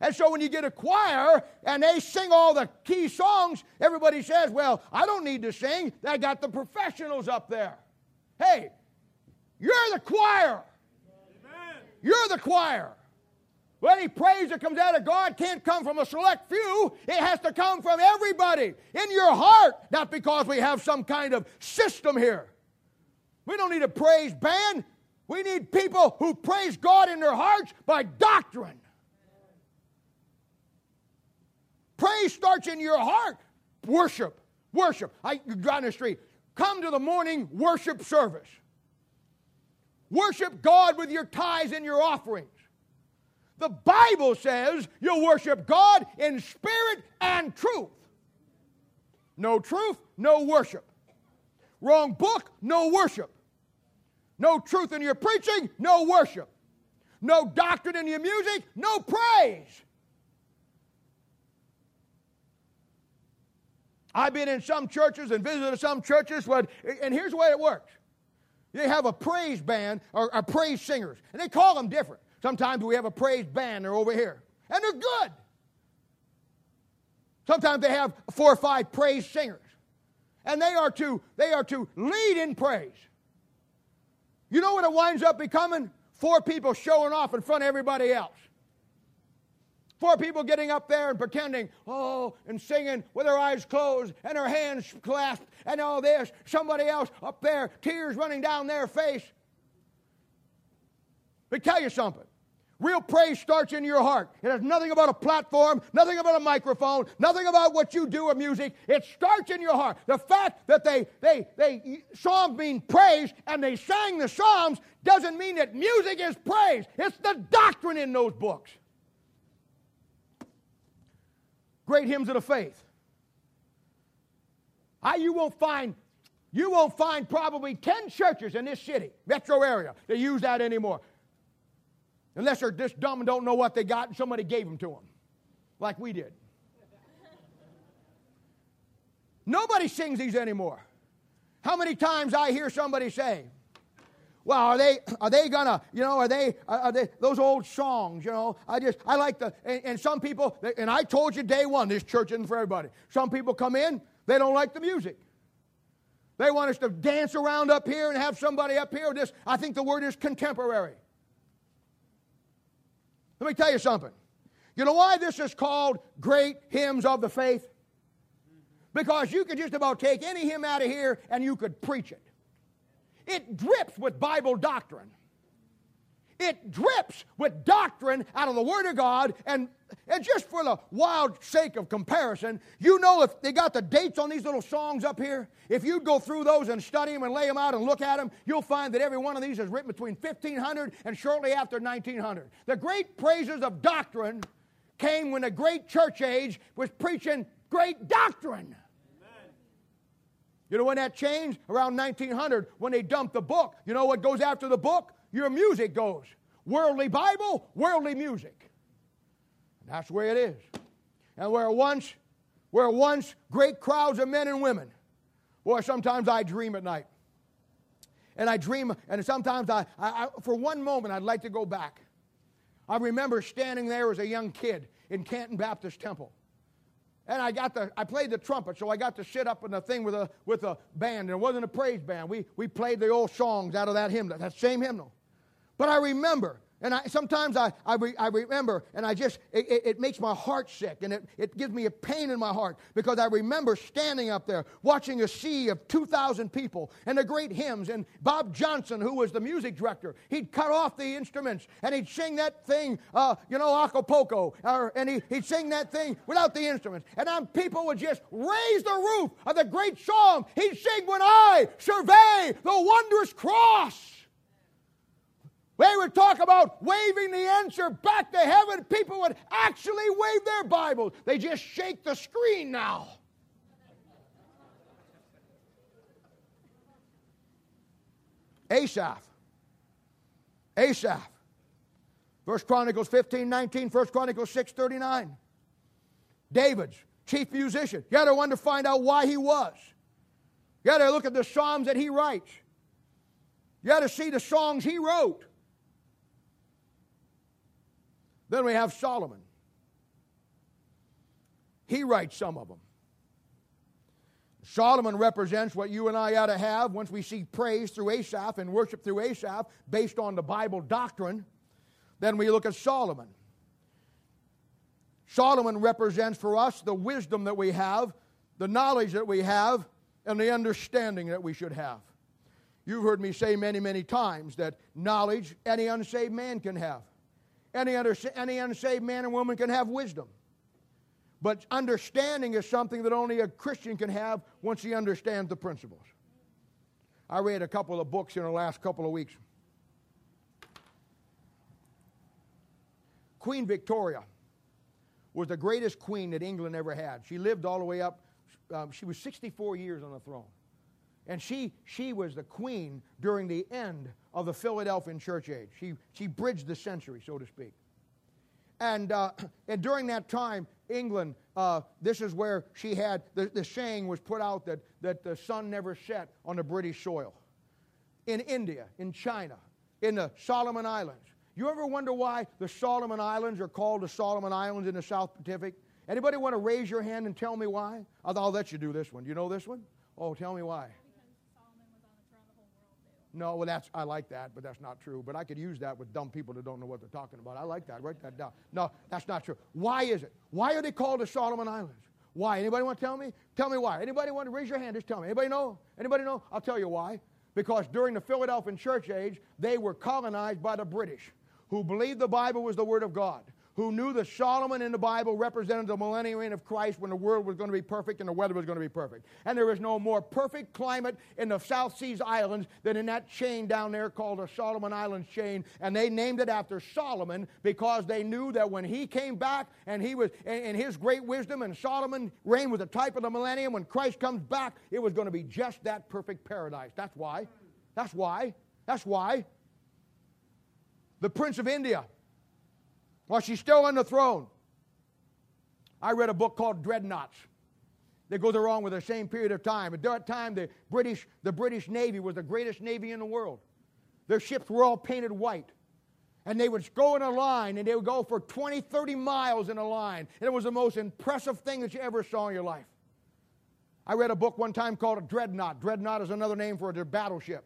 And so when you get a choir and they sing all the key songs, everybody says, well, I don't need to sing. I got the professionals up there. Hey, you're the choir. Amen. You're the choir. Well, any praise that comes out of God can't come from a select few. It has to come from everybody in your heart, not because we have some kind of system here. We don't need a praise band. We need people who praise God in their hearts by doctrine. Praise starts in your heart. Worship. Worship. I, you drive down the street. Come to the morning worship service. Worship God with your tithes and your offerings. The Bible says you'll worship God in spirit and truth. No truth, no worship. Wrong book, no worship. No truth in your preaching, no worship. No doctrine in your music, no praise. I've been in some churches and visited some churches, where, and here's the way it works. They have a praise band or, or praise singers, and they call them different. Sometimes we have a praise band, they're over here, and they're good. Sometimes they have four or five praise singers, and they are to, they are to lead in praise. You know what it winds up becoming? Four people showing off in front of everybody else. Four people getting up there and pretending, oh, and singing with their eyes closed and their hands clasped and all this. Somebody else up there, tears running down their face. But tell you something. Real praise starts in your heart. It has nothing about a platform, nothing about a microphone, nothing about what you do with music. It starts in your heart. The fact that they, they, they, Psalms mean praise and they sang the Psalms doesn't mean that music is praise. It's the doctrine in those books. Great hymns of the faith. I, you won't find, you won't find probably ten churches in this city, metro area, that use that anymore. Unless they're just dumb and don't know what they got and somebody gave them to them, like we did. Nobody sings these anymore. How many times I hear somebody say, well, are they are they gonna, you know, are they are they those old songs, you know? I just I like the and, and some people, and I told you day one, this church isn't for everybody. Some people come in, they don't like the music. They want us to dance around up here and have somebody up here. This, I think the word is contemporary. Let me tell you something. You know why this is called Great Hymns of the Faith? Because you could just about take any hymn out of here and you could preach it. It drips with Bible doctrine. It drips with doctrine out of the Word of God. And, and just for the wild sake of comparison, you know, if they got the dates on these little songs up here, if you go through those and study them and lay them out and look at them, you'll find that every one of these is written between fifteen hundred and shortly after nineteen hundred. The great praises of doctrine came when the great church age was preaching great doctrine. You know when that changed? Around nineteen hundred, when they dumped the book. You know what goes after the book? Your music goes. Worldly Bible, worldly music. And that's where it is. And where once, where once great crowds of men and women. Boy, sometimes I dream at night. And I dream, and sometimes I, I, I for one moment, I'd like to go back. I remember standing there as a young kid in Canton Baptist Temple. And I got the, I played the trumpet, so I got to sit up in the thing with a with a band. And it wasn't a praise band. We we played the old songs out of that hymnal, that same hymnal. But I remember, and I sometimes I I, re, I remember, and I just it, it, it makes my heart sick, and it, it gives me a pain in my heart because I remember standing up there watching a sea of two thousand people and the great hymns. And Bob Johnson, who was the music director, he'd cut off the instruments and he'd sing that thing, uh, you know, Acapulco, or, and he he'd sing that thing without the instruments. And I'm, people would just raise the roof of the great psalm. He'd sing, "When I survey the wondrous cross." They would talk about waving the answer back to heaven. People would actually wave their Bibles. They just shake the screen now. Asaph. Asaph. First Chronicles fifteen nineteen, First Chronicles six thirty-nine. David's chief musician. You gotta want to find out why he was. You gotta look at the Psalms that he writes. You gotta see the songs he wrote. Then we have Solomon. He writes some of them. Solomon represents what you and I ought to have once we see praise through Asaph and worship through Asaph based on the Bible doctrine. Then we look at Solomon. Solomon represents for us the wisdom that we have, the knowledge that we have, and the understanding that we should have. You've heard me say many, many times that knowledge any unsaved man can have. Any, under, any unsaved man and woman can have wisdom. But understanding is something that only a Christian can have once he understands the principles. I read a couple of books in the last couple of weeks. Queen Victoria was the greatest queen that England ever had. She lived all the way up. Um, she was sixty-four years on the throne. And she, she was the queen during the end of the Philadelphian Church Age. She, she bridged the century, so to speak. And, uh, and during that time, England, uh, this is where she had, the, the saying was put out that, that the sun never set on the British soil. In India, in China, in the Solomon Islands. You ever wonder why the Solomon Islands are called the Solomon Islands in the South Pacific? Anybody want to raise your hand and tell me why? I'll, I'll let you do this one. You know this one? Oh, tell me why. No, well, that's, I like that, but that's not true. But I could use that with dumb people that don't know what they're talking about. I like that. Write that down. No, that's not true. Why is it? Why are they called the Solomon Islands? Why? Anybody want to tell me? Tell me why. Anybody want to raise your hand? Just tell me. Anybody know? Anybody know? I'll tell you why. Because during the Philadelphian Church Age, they were colonized by the British, who believed the Bible was the Word of God, who knew that Solomon in the Bible represented the millennial reign of Christ when the world was going to be perfect and the weather was going to be perfect. And there is no more perfect climate in the South Seas Islands than in that chain down there called the Solomon Islands chain. And they named it after Solomon because they knew that when he came back and he was in his great wisdom and Solomon's reign was a type of the millennium, when Christ comes back, it was going to be just that perfect paradise. That's why. That's why. That's why. The Prince of India, while she's still on the throne, I read a book called Dreadnoughts that goes along with the same period of time. At that time, the British, the British Navy was the greatest navy in the world. Their ships were all painted white. And they would go in a line, and they would go for twenty, thirty miles in a line. And it was the most impressive thing that you ever saw in your life. I read a book one time called a Dreadnought. Dreadnought is another name for a battleship.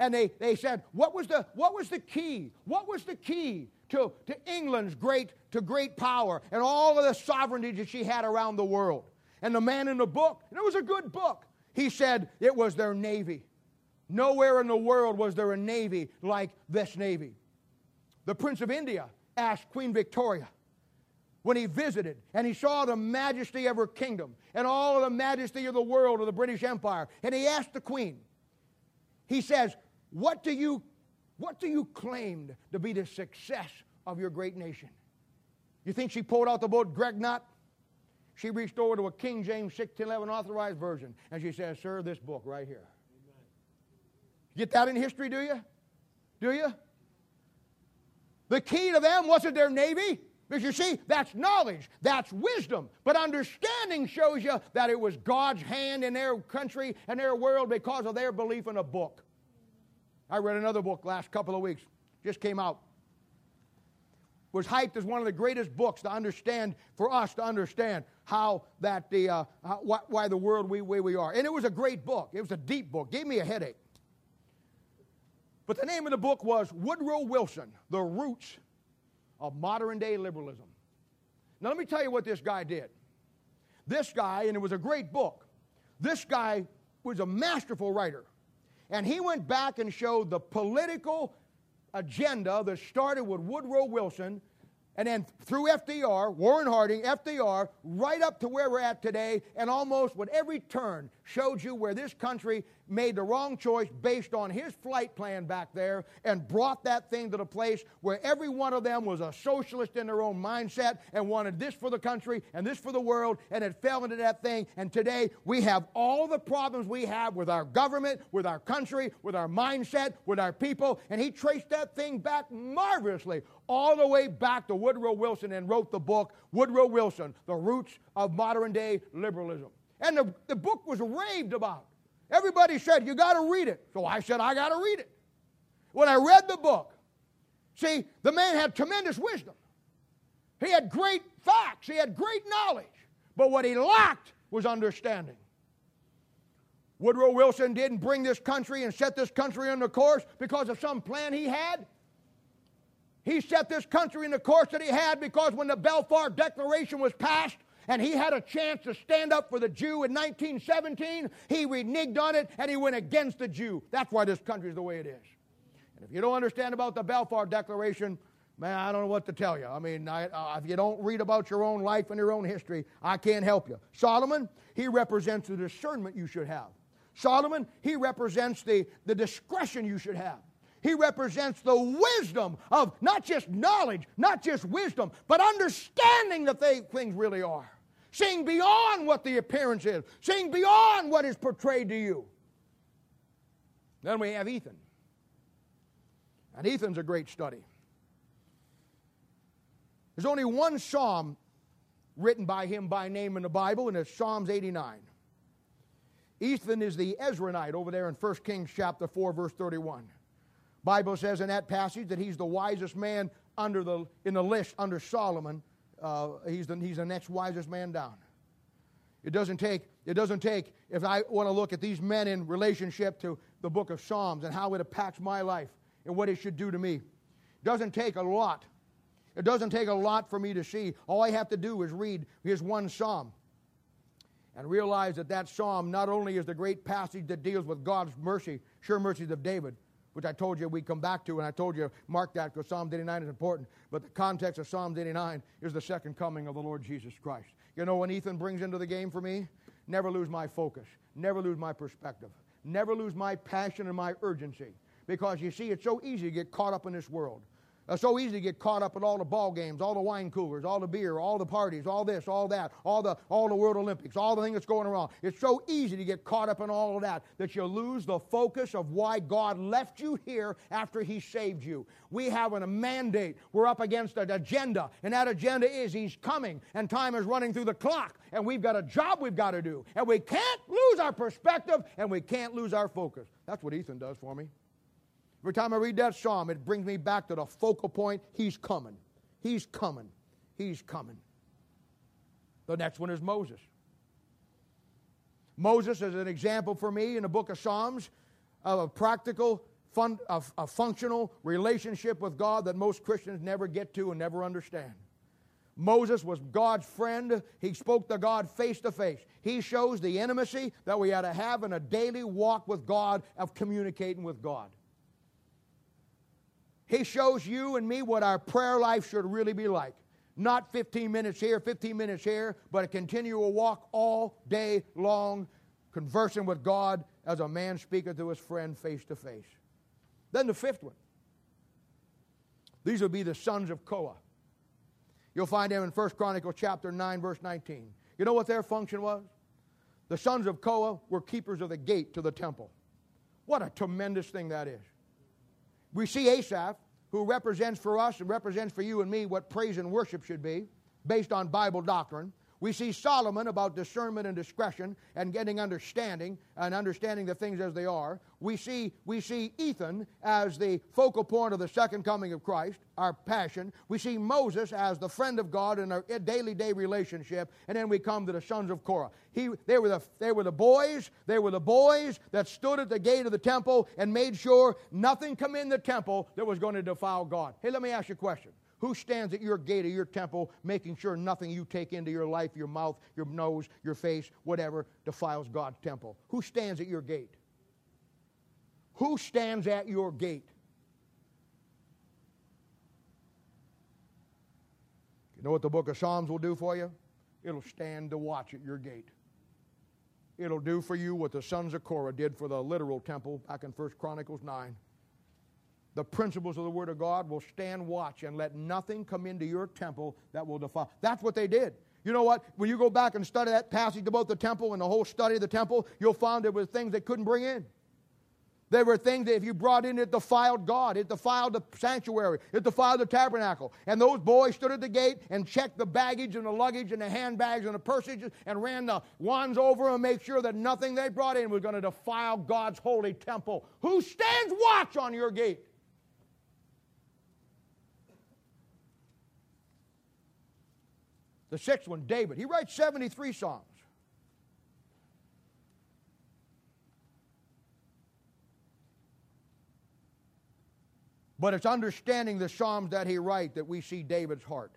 And they, they said, what was the what was the key? What was the key to, to England's great to great power and all of the sovereignty that she had around the world? And the man in the book, and it was a good book, he said it was their navy. Nowhere in the world was there a navy like this navy. The Prince of India asked Queen Victoria when he visited and he saw the majesty of her kingdom and all of the majesty of the world of the British Empire. And he asked the Queen, he says, What do you, what do you claim to be the success of your great nation? You think she pulled out the boat Dreadnought? She reached over to a King James sixteen eleven authorized version, and she says, sir, this book right here. Amen. Get that in history, do you? Do you? The key to them wasn't their navy. Because you see, that's knowledge, that's wisdom. But understanding shows you that it was God's hand in their country and their world because of their belief in a book. I read another book last couple of weeks. Just came out. Was hyped as one of the greatest books to understand, for us to understand how that the uh, how, wh why the world we way we are. And it was a great book. It was a deep book. Gave me a headache. But the name of the book was Woodrow Wilson: The Roots of Modern Day Liberalism. Now let me tell you what this guy did. This guy, and it was a great book. This guy was a masterful writer. And he went back and showed the political agenda that started with Woodrow Wilson and then through F D R, Warren Harding, F D R, right up to where we're at today, and almost with every turn showed you where this country made the wrong choice based on his flight plan back there and brought that thing to the place where every one of them was a socialist in their own mindset and wanted this for the country and this for the world, and it fell into that thing. And today we have all the problems we have with our government, with our country, with our mindset, with our people, and he traced that thing back marvelously all the way back to Woodrow Wilson and wrote the book, Woodrow Wilson, The Roots of Modern Day Liberalism. And the, the book was raved about. Everybody said, you got to read it. So I said, I got to read it. When I read the book, see, the man had tremendous wisdom. He had great facts. He had great knowledge. But what he lacked was understanding. Woodrow Wilson didn't bring this country and set this country on the course because of some plan he had. He set this country in the course that he had because when the Balfour Declaration was passed, and he had a chance to stand up for the Jew in nineteen seventeen. He reneged on it, and he went against the Jew. That's why this country is the way it is. And if you don't understand about the Balfour Declaration, man, I don't know what to tell you. I mean, I, uh, if you don't read about your own life and your own history, I can't help you. Solomon, he represents the discernment you should have. Solomon, he represents the, the discretion you should have. He represents the wisdom of not just knowledge, not just wisdom, but understanding that they, things really are. Seeing beyond what the appearance is. Seeing beyond what is portrayed to you. Then we have Ethan. And Ethan's a great study. There's only one psalm written by him by name in the Bible, and it's Psalms eighty-nine. Ethan is the Ezraite over there in First Kings chapter four, verse thirty-one. Bible says in that passage that he's the wisest man under the, in the list under Solomon. Uh, he's, the, he's the next wisest man down. It doesn't take, it doesn't take, if I want to look at these men in relationship to the book of Psalms and how it impacts my life and what it should do to me. It doesn't take a lot. It doesn't take a lot for me to see. All I have to do is read his one psalm and realize that that psalm not only is the great passage that deals with God's mercy, sure mercies of David, which I told you we'd come back to, and I told you mark that because Psalm eighty-nine is important. But the context of Psalm eighty-nine is the second coming of the Lord Jesus Christ. You know, when Ethan brings into the game for me, never lose my focus, never lose my perspective, never lose my passion and my urgency. Because you see, it's so easy to get caught up in this world. It's so easy to get caught up in all the ball games, all the wine coolers, all the beer, all the parties, all this, all that, all the, all the World Olympics, all the thing that's going around. It's so easy to get caught up in all of that that you lose the focus of why God left you here after He saved you. We have a mandate. We're up against an agenda, and that agenda is He's coming, and time is running through the clock, and we've got a job we've got to do, and we can't lose our perspective, and we can't lose our focus. That's what Ethan does for me. Every time I read that psalm, it brings me back to the focal point. He's coming. He's coming. He's coming. The next one is Moses. Moses is an example for me in the book of Psalms of a practical, fun, a, a functional relationship with God that most Christians never get to and never understand. Moses was God's friend. He spoke to God face to face. He shows the intimacy that we ought to have in a daily walk with God of communicating with God. He shows you and me what our prayer life should really be like. Not fifteen minutes here, fifteen minutes here, but a continual walk all day long, conversing with God as a man speaketh to his friend face to face. Then the fifth one. These would be the sons of Korah. You'll find them in First Chronicles chapter nine, verse nineteen. You know what their function was? The sons of Korah were keepers of the gate to the temple. What a tremendous thing that is. We see Asaph, who represents for us and represents for you and me what praise and worship should be, based on Bible doctrine. We see Solomon about discernment and discretion and getting understanding and understanding the things as they are. We see, we see Ethan as the focal point of the second coming of Christ, our passion. We see Moses as the friend of God in our daily-day relationship. And then we come to the sons of Korah. He, they, were the, they were the boys. They were the boys that stood at the gate of the temple and made sure nothing come in the temple that was going to defile God. Hey, let me ask you a question. Who stands at your gate of your temple making sure nothing you take into your life, your mouth, your nose, your face, whatever, defiles God's temple? Who stands at your gate? Who stands at your gate? You know what the book of Psalms will do for you? It'll stand to watch at your gate. It'll do for you what the sons of Korah did for the literal temple back in First Chronicles nine. The principles of the Word of God will stand watch and let nothing come into your temple that will defile. That's what they did. You know what? When you go back and study that passage about the temple and the whole study of the temple, you'll find there were things they couldn't bring in. There were things that if you brought in, it defiled God. It defiled the sanctuary. It defiled the tabernacle. And those boys stood at the gate and checked the baggage and the luggage and the handbags and the purses and ran the wands over and made sure that nothing they brought in was going to defile God's holy temple. Who stands watch on your gate? The sixth one, David. He writes seventy-three Psalms. But it's understanding the Psalms that he writes that we see David's heart.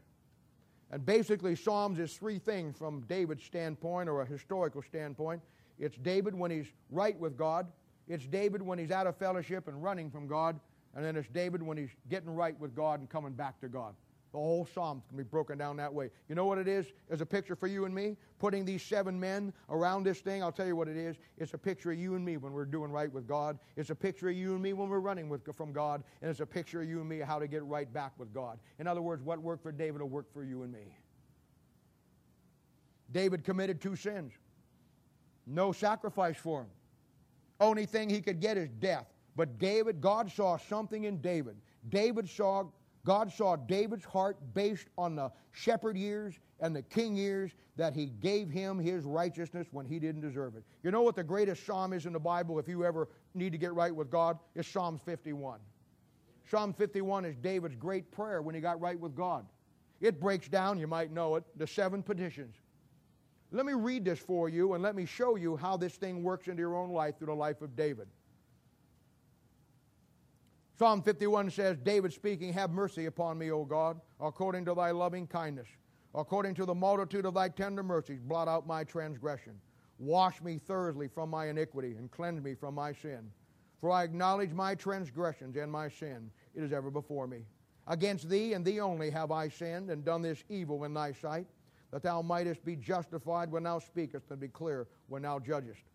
And basically, Psalms is three things from David's standpoint or a historical standpoint. It's David when he's right with God. It's David when he's out of fellowship and running from God. And then it's David when he's getting right with God and coming back to God. The whole psalm can be broken down that way. You know what it is? It's a picture for you and me. Putting these seven men around this thing, I'll tell you what it is. It's a picture of you and me when we're doing right with God. It's a picture of you and me when we're running with, from God. And it's a picture of you and me how to get right back with God. In other words, what worked for David will work for you and me. David committed two sins. No sacrifice for him. Only thing he could get is death. But David, God saw something in David. David saw God saw David's heart based on the shepherd years and the king years that he gave him his righteousness when he didn't deserve it. You know what the greatest psalm is in the Bible if you ever need to get right with God? It's Psalm fifty-one. Psalm fifty-one is David's great prayer when he got right with God. It breaks down, you might know it, the seven petitions. Let me read this for you and let me show you how this thing works into your own life through the life of David. Psalm fifty-one says, David speaking, have mercy upon me, O God, according to thy loving kindness. According to the multitude of thy tender mercies, blot out my transgression. Wash me thoroughly from my iniquity and cleanse me from my sin. For I acknowledge my transgressions and my sin. It is ever before me. Against thee and thee only have I sinned and done this evil in thy sight, that thou mightest be justified when thou speakest and be clear when thou judgest.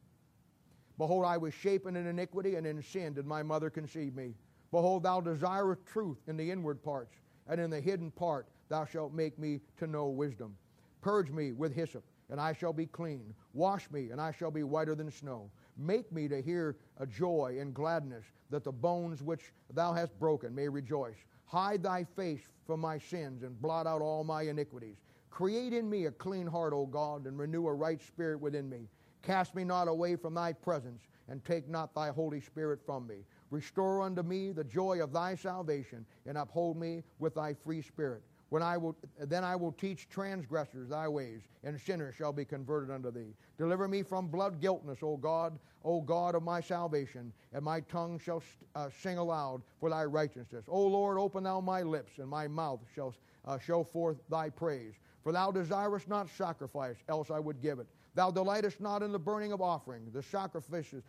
Behold, I was shapen in iniquity, and in sin did my mother conceive me. Behold, thou desirest truth in the inward parts, and in the hidden part thou shalt make me to know wisdom. Purge me with hyssop, and I shall be clean. Wash me, and I shall be whiter than snow. Make me to hear a joy and gladness, that the bones which thou hast broken may rejoice. Hide thy face from my sins, and blot out all my iniquities. Create in me a clean heart, O God, and renew a right spirit within me. Cast me not away from thy presence, and take not thy Holy Spirit from me. Restore unto me the joy of thy salvation, and uphold me with thy free spirit. When I will, then I will teach transgressors thy ways, and sinners shall be converted unto thee. Deliver me from blood guiltness, O God, O God of my salvation, and my tongue shall uh, sing aloud for thy righteousness. O Lord, open thou my lips, and my mouth shall uh, show forth thy praise. For thou desirest not sacrifice, else I would give it. Thou delightest not in the burning of offering. The sacrifices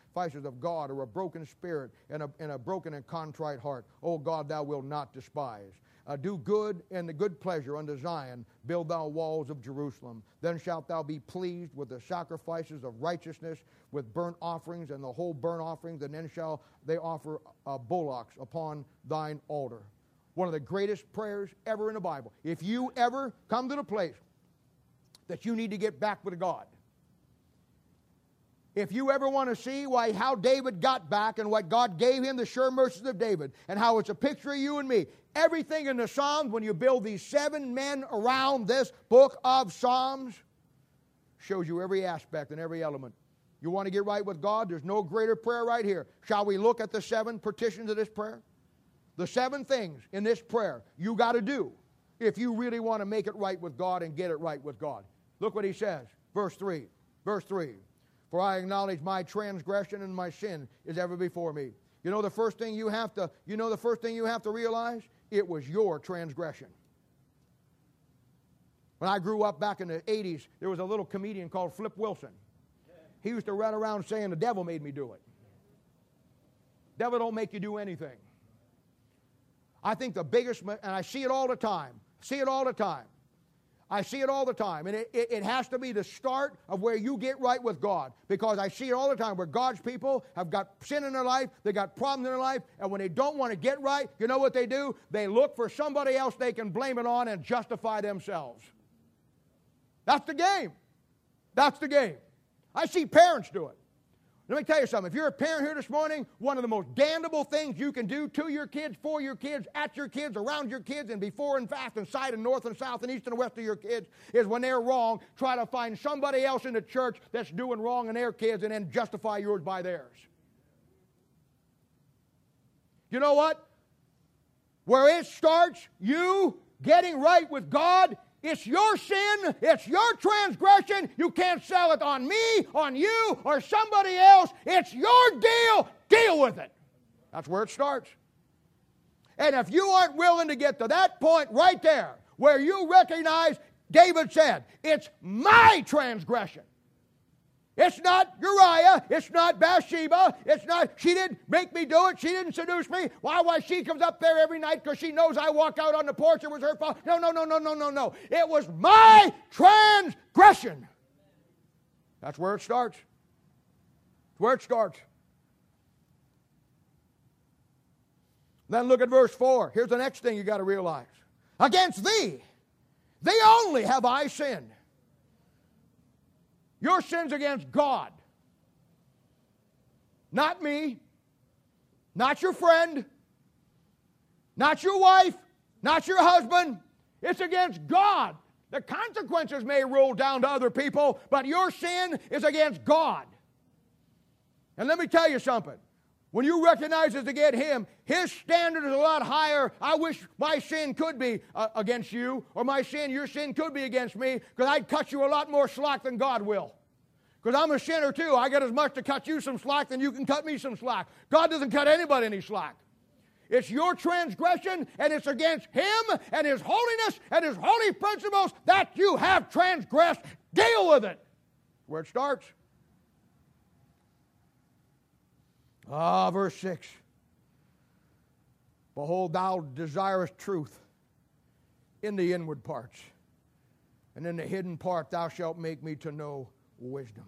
of God are a broken spirit and a, and a broken and contrite heart. O God, thou wilt not despise. Uh, do good and the good pleasure unto Zion. Build thou walls of Jerusalem. Then shalt thou be pleased with the sacrifices of righteousness, with burnt offerings and the whole burnt offerings, and then shall they offer uh, bullocks upon thine altar. One of the greatest prayers ever in the Bible. If you ever come to the place that you need to get back with God, if you ever want to see why how David got back and what God gave him, the sure mercies of David, and how it's a picture of you and me, everything in the Psalms, when you build these seven men around this book of Psalms, shows you every aspect and every element. You want to get right with God? There's no greater prayer right here. Shall we look at the seven petitions of this prayer? The seven things in this prayer you got to do if you really want to make it right with God and get it right with God. Look what he says. Verse three. Verse three. For I acknowledge my transgression and my sin is ever before me. You know the first thing you have to, you know the first thing you have to realize? It was your transgression. When I grew up back in the eighties, there was a little comedian called Flip Wilson. He used to run around saying, the devil made me do it. Devil don't make you do anything. I think the biggest, and I see it all the time, see it all the time. I see it all the time, and it, it, it has to be the start of where you get right with God, because I see it all the time where God's people have got sin in their life, they got problems in their life, and when they don't want to get right, you know what they do? They look for somebody else they can blame it on and justify themselves. That's the game. That's the game. I see parents do it. Let me tell you something. If you're a parent here this morning, one of the most damnable things you can do to your kids, for your kids, at your kids, around your kids, and before and fast and side and north and south and east and west of your kids is when they're wrong, try to find somebody else in the church that's doing wrong in their kids and then justify yours by theirs. You know what? Where it starts, you getting right with God, it's your sin, it's your transgression, you can't sell it on me, on you, or somebody else, it's your deal, deal with it. That's where it starts. And if you aren't willing to get to that point right there, where you recognize, David said, it's my transgression. It's not Uriah, it's not Bathsheba, it's not, she didn't make me do it, she didn't seduce me. Why, why she comes up there every night because she knows I walk out on the porch, it was her fault. No, no, no, no, no, no, no. It was my transgression. That's where it starts. That's where it starts. Then look at verse four. Here's the next thing you got to realize. Against thee, thee only have I sinned. Your sin's against God. Not me. Not your friend. Not your wife. Not your husband. It's against God. The consequences may roll down to other people, but your sin is against God. And let me tell you something. When you recognize it's against Him, His standard is a lot higher. I wish my sin could be uh, against you, or my sin, your sin could be against me, because I'd cut you a lot more slack than God will. Because I'm a sinner too. I got as much to cut you some slack than you can cut me some slack. God doesn't cut anybody any slack. It's your transgression, and it's against Him and His holiness and His holy principles that you have transgressed. Deal with it. Where it starts. Ah, oh, verse six. Behold, thou desirest truth in the inward parts, and in the hidden part thou shalt make me to know wisdom.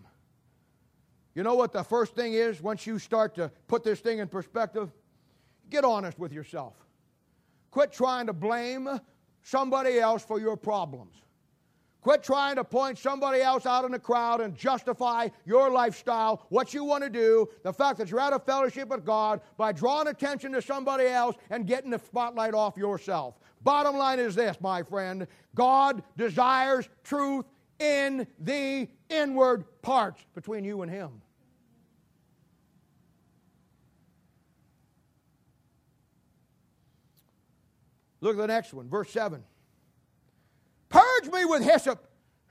You know what the first thing is once you start to put this thing in perspective? Get honest with yourself. Quit trying to blame somebody else for your problems. Quit trying to point somebody else out in the crowd and justify your lifestyle, what you want to do, the fact that you're out of fellowship with God by drawing attention to somebody else and getting the spotlight off yourself. Bottom line is this, my friend. God desires truth in the inward parts between you and Him. Look at the next one, verse seven. me with hyssop,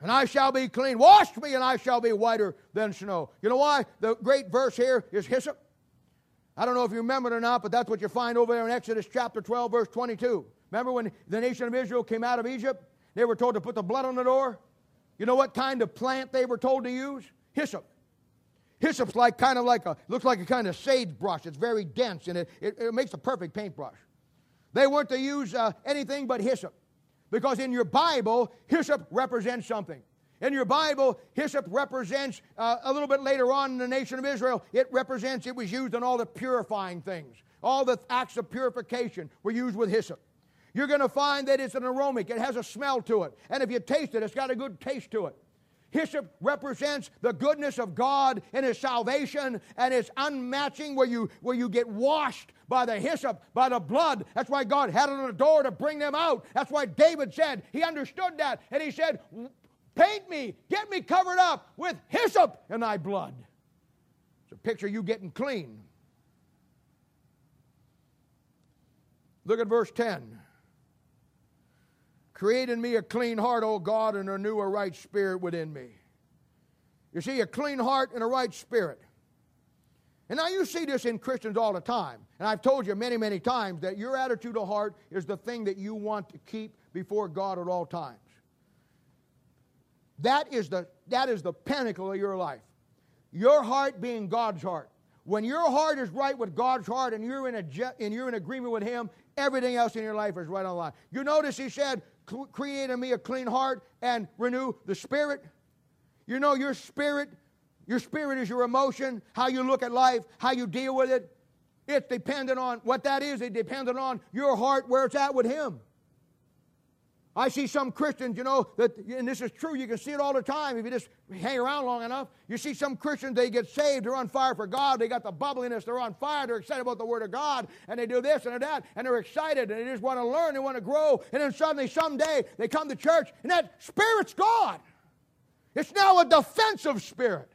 and I shall be clean. Wash me, and I shall be whiter than snow. You know why the great verse here is hyssop? I don't know if you remember it or not, but that's what you find over there in Exodus chapter twelve, verse twenty-two. Remember when the nation of Israel came out of Egypt? They were told to put the blood on the door. You know what kind of plant they were told to use? Hyssop. Hyssop's like kind of like a, looks like a kind of sagebrush. It's very dense, and it, it, it makes a perfect paintbrush. They weren't to use uh, anything but hyssop, because in your Bible, hyssop represents something. In your Bible, hyssop represents, uh, a little bit later on in the nation of Israel, it represents, it was used in all the purifying things. All the acts of purification were used with hyssop. You're going to find that it's an aromatic. It has a smell to it. And if you taste it, it's got a good taste to it. Hyssop represents the goodness of God and His salvation, and it's unmatching where you, where you get washed by the hyssop, by the blood. That's why God had it on the door to bring them out. That's why David said, he understood that, and he said, paint me, get me covered up with hyssop in thy blood. It's a picture of you getting clean. Look at verse ten. Create in me a clean heart, O God, and renew a right spirit within me. You see, a clean heart and a right spirit. And now you see this in Christians all the time. And I've told you many, many times that your attitude of heart is the thing that you want to keep before God at all times. That is the, that is the pinnacle of your life. Your heart being God's heart. When your heart is right with God's heart and you're in, a, and you're in agreement with Him, everything else in your life is right on line. You notice He said, create in me a clean heart and renew the spirit. You know, your spirit, your spirit is your emotion, how you look at life, how you deal with it. It's dependent on what that is. It's dependent on your heart, where it's at with Him. I see some Christians, you know, that, and this is true, you can see it all the time if you just hang around long enough. You see some Christians, they get saved, they're on fire for God, they got the bubbliness, they're on fire, they're excited about the Word of God, and they do this and that, and they're excited, and they just want to learn, they want to grow, and then suddenly, someday, they come to church, and that spirit's gone. It's now a defensive spirit.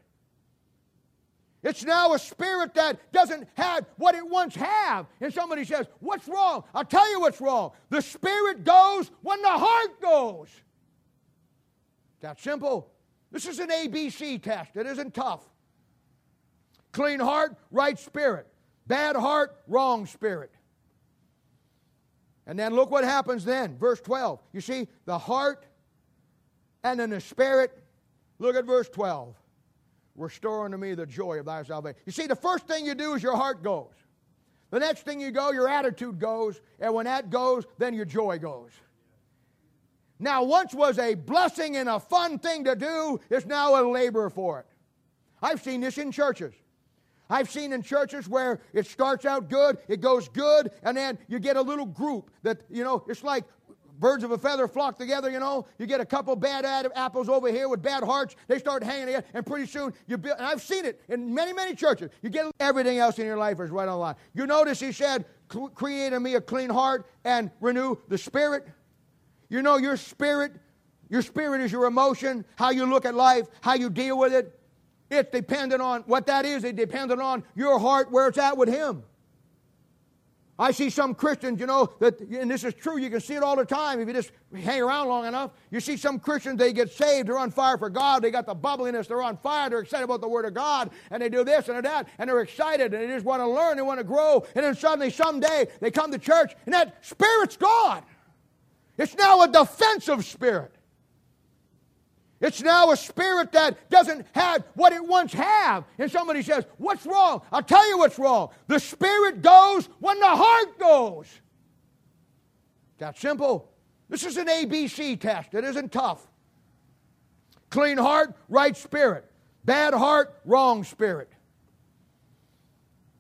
It's now a spirit that doesn't have what it once had. And somebody says, what's wrong? I'll tell you what's wrong. The spirit goes when the heart goes. That's simple. This is an A B C test. It isn't tough. Clean heart, right spirit. Bad heart, wrong spirit. And then look what happens then. Verse twelve. You see, the heart and then the spirit. Look at verse twelve. Restore unto me the joy of thy salvation. You see, the first thing you do is your heart goes. The next thing you go, your attitude goes. And when that goes, then your joy goes. Now, once was a blessing and a fun thing to do, it's now a labor for it. I've seen this in churches. I've seen in churches where it starts out good, it goes good, and then you get a little group that, you know, it's like birds of a feather flock together, you know. You get a couple bad ad- apples over here with bad hearts. They start hanging together, and pretty soon you build. And I've seen it in many, many churches. You get everything else in your life is right on line. You notice he said, create in me a clean heart and renew the spirit. You know, your spirit, your spirit is your emotion, how you look at life, how you deal with it. It's dependent on what that is. It's dependent on your heart, where it's at with Him. I see some Christians, you know, that, and this is true, you can see it all the time if you just hang around long enough. You see some Christians, they get saved, they're on fire for God, they got the bubbliness, they're on fire, they're excited about the Word of God, and they do this and that, and they're excited, and they just want to learn, they want to grow, and then suddenly, someday, they come to church, and that spirit's gone. It's now a defensive spirit. It's now a spirit that doesn't have what it once had. And somebody says, what's wrong? I'll tell you what's wrong. The spirit goes when the heart goes. That's simple. This is an A B C test. It isn't tough. Clean heart, right spirit. Bad heart, wrong spirit.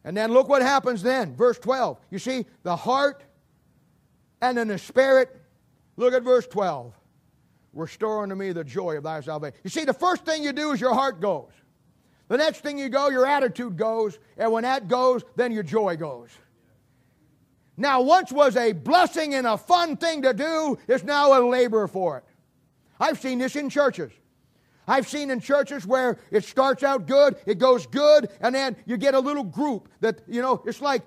And then look what happens then. Verse twelve. You see, the heart and then the spirit. Look at verse twelve. Restore unto me the joy of thy salvation. You see, the first thing you do is your heart goes. The next thing you go, your attitude goes. And when that goes, then your joy goes. Now, once was a blessing and a fun thing to do, it's now a labor for it. I've seen this in churches. I've seen in churches where it starts out good, it goes good, and then you get a little group that, you know, it's like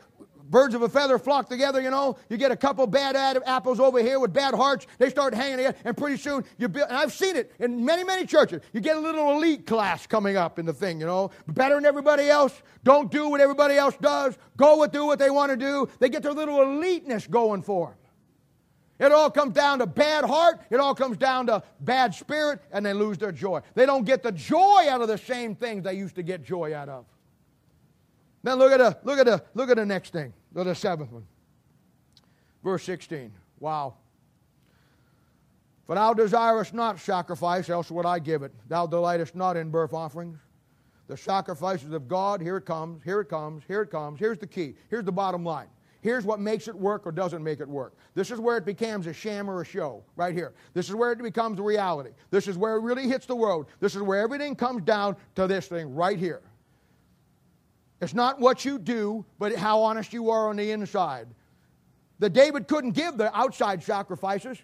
birds of a feather flock together, you know. You get a couple bad ad- apples over here with bad hearts. They start hanging together, and pretty soon you build. And I've seen it in many, many churches. You get a little elite class coming up in the thing, you know. Better than everybody else. Don't do what everybody else does. Go with do what they want to do. They get their little eliteness going for them. It all comes down to bad heart. It all comes down to bad spirit, and they lose their joy. They don't get the joy out of the same things they used to get joy out of. Then look at the look at the look at the next thing. Look at the seventh one. Verse sixteen. Wow. For thou desirest not sacrifice, else would I give it. Thou delightest not in burnt offerings. The sacrifices of God, here it comes, here it comes, here it comes. Here's the key. Here's the bottom line. Here's what makes it work or doesn't make it work. This is where it becomes a sham or a show, right here. This is where it becomes a reality. This is where it really hits the road. This is where everything comes down to this thing right here. It's not what you do, but how honest you are on the inside. That David couldn't give the outside sacrifices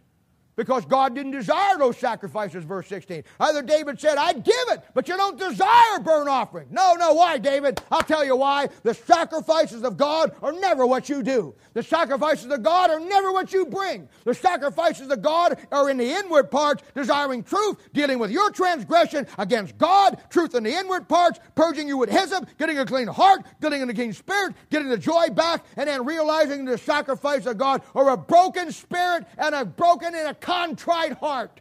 because God didn't desire those sacrifices, verse sixteen. Either David said, I give it, but you don't desire burnt offering. No, no, why, David? I'll tell you why. The sacrifices of God are never what you do. The sacrifices of God are never what you bring. The sacrifices of God are in the inward parts, desiring truth, dealing with your transgression against God, truth in the inward parts, purging you with hyssop, getting a clean heart, getting a clean spirit, getting the joy back, and then realizing the sacrifice of God are a broken spirit and a broken and a contrite heart.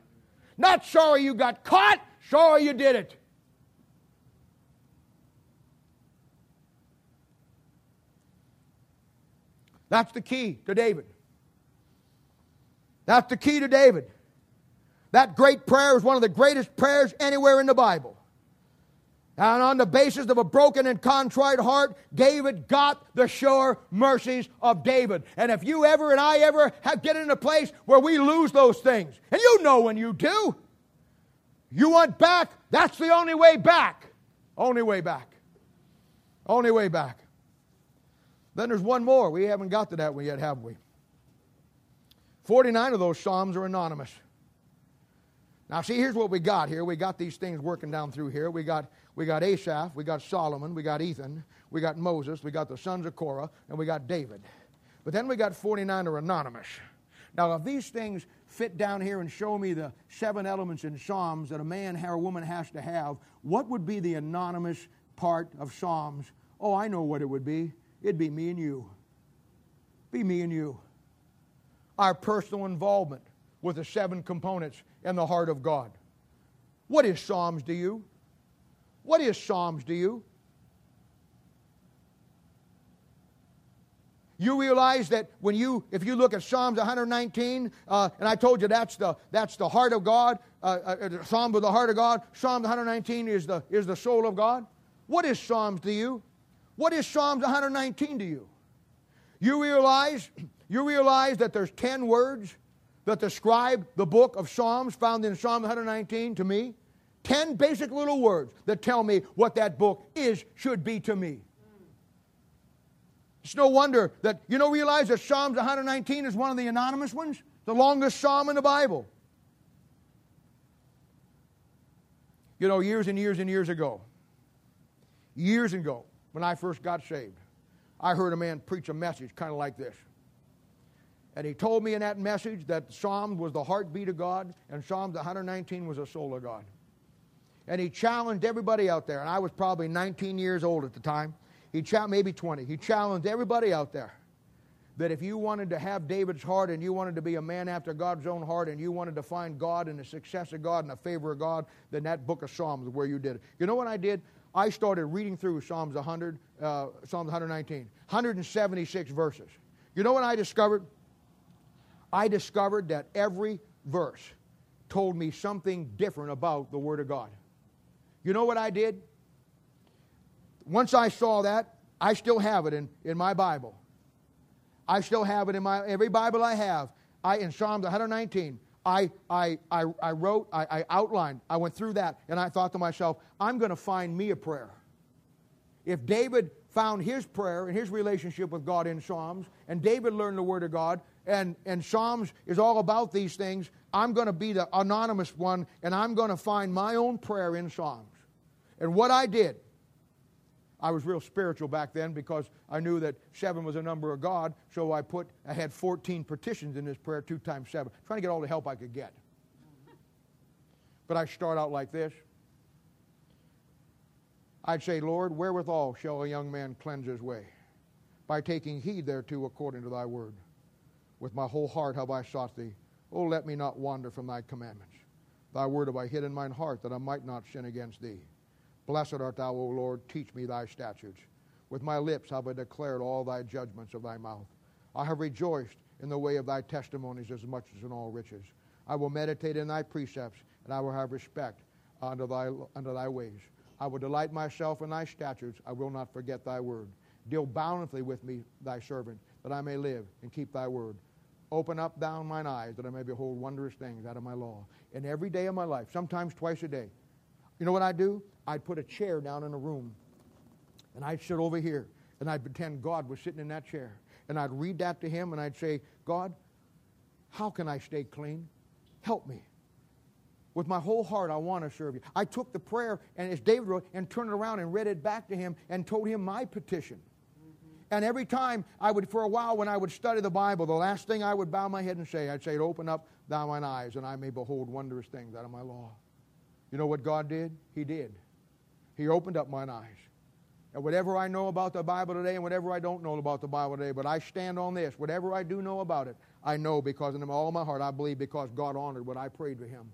Not sorry you got caught, sorry you did it. That's the key to David. That's the key to David. That great prayer is one of the greatest prayers anywhere in the Bible. And on the basis of a broken and contrite heart, David got the sure mercies of David. And if you ever and I ever have get in a place where we lose those things, and you know when you do, you want back, that's the only way back. Only way back. Only way back. Then there's one more. We haven't got to that one yet, have we? forty-nine of those Psalms are anonymous. Now, see, here's what we got here. We got these things working down through here. We got we got Asaph, we got Solomon, we got Ethan, we got Moses, we got the sons of Korah, and we got David. But then we got forty-nine are anonymous. Now, if these things fit down here and show me the seven elements in Psalms that a man or a woman has to have, what would be the anonymous part of Psalms? Oh, I know what it would be. It'd be me and you. Be me and you. Our personal involvement with the seven components and the heart of God. What is Psalms to you? What is Psalms to you? You realize that when you, if you look at Psalms one nineteen, uh, and I told you that's the that's the heart of God, uh, uh, Psalm of the heart of God. Psalms one nineteen is the is the soul of God. What is Psalms to you? What is Psalms one nineteen to you? You realize you realize that there's ten words that describe the book of Psalms found in Psalm one nineteen to me. Ten basic little words that tell me what that book is, should be to me. It's no wonder that, you know, realize that Psalms one nineteen is one of the anonymous ones, the longest psalm in the Bible. You know, years and years and years ago, years ago, when I first got saved, I heard a man preach a message kind of like this. And he told me in that message that Psalms was the heartbeat of God and Psalms one nineteen was the soul of God. And he challenged everybody out there. And I was probably nineteen years old at the time. He cha- Maybe twenty. He challenged everybody out there that if you wanted to have David's heart and you wanted to be a man after God's own heart and you wanted to find God and the success of God and the favor of God, then that book of Psalms is where you did it. You know what I did? I started reading through Psalms one hundred, uh, Psalms one nineteen, one hundred seventy-six verses. You know what I discovered? I discovered that every verse told me something different about the Word of God. You know what I did? Once I saw that, I still have it in, in my Bible. I still have it in my every Bible I have. I in Psalms one nineteen, I I I, I wrote, I, I outlined, I went through that, and I thought to myself, I'm going to find me a prayer. If David found his prayer and his relationship with God in Psalms, and David learned the Word of God, and, and Psalms is all about these things, I'm going to be the anonymous one, and I'm going to find my own prayer in Psalms. And what I did, I was real spiritual back then because I knew that seven was a number of God, so I put, I had fourteen petitions in this prayer, two times seven, trying to get all the help I could get. But I start out like this. I'd say, Lord, wherewithal shall a young man cleanse his way? By taking heed thereto according to thy word. With my whole heart have I sought thee. O let me not wander from thy commandments. Thy word have I hid in mine heart, that I might not sin against thee. Blessed art thou, O Lord, teach me thy statutes. With my lips have I declared all thy judgments of thy mouth. I have rejoiced in the way of thy testimonies as much as in all riches. I will meditate in thy precepts, and I will have respect unto thy, unto thy ways. I will delight myself in thy statutes. I will not forget thy word. Deal bountifully with me, thy servant, that I may live and keep thy word. Open up down mine eyes, that I may behold wondrous things out of my law. And every day of my life, sometimes twice a day, you know what I'd do? I'd put a chair down in a room, and I'd sit over here, and I'd pretend God was sitting in that chair. And I'd read that to him, and I'd say, God, how can I stay clean? Help me. With my whole heart, I want to serve you. I took the prayer, and as David wrote, and turned it around and read it back to him and told him my petition. Mm-hmm. And every time I would, for a while, when I would study the Bible, the last thing I would bow my head and say, I'd say, open up thou mine eyes, and I may behold wondrous things out of my law. You know what God did? He did. He opened up mine eyes. And whatever I know about the Bible today and whatever I don't know about the Bible today, but I stand on this. Whatever I do know about it, I know because in all my heart I believe because God honored what I prayed for him.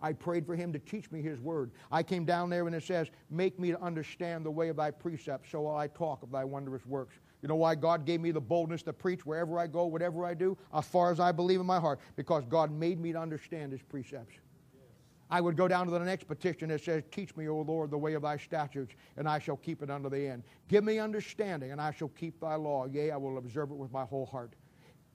I prayed for him to teach me his word. I came down there and it says, make me to understand the way of thy precepts, so I talk of thy wondrous works. You know why God gave me the boldness to preach wherever I go, whatever I do, as far as I believe in my heart? Because God made me to understand his precepts. Yes. I would go down to the next petition that says, teach me, O Lord, the way of thy statutes, and I shall keep it unto the end. Give me understanding, and I shall keep thy law. Yea, I will observe it with my whole heart.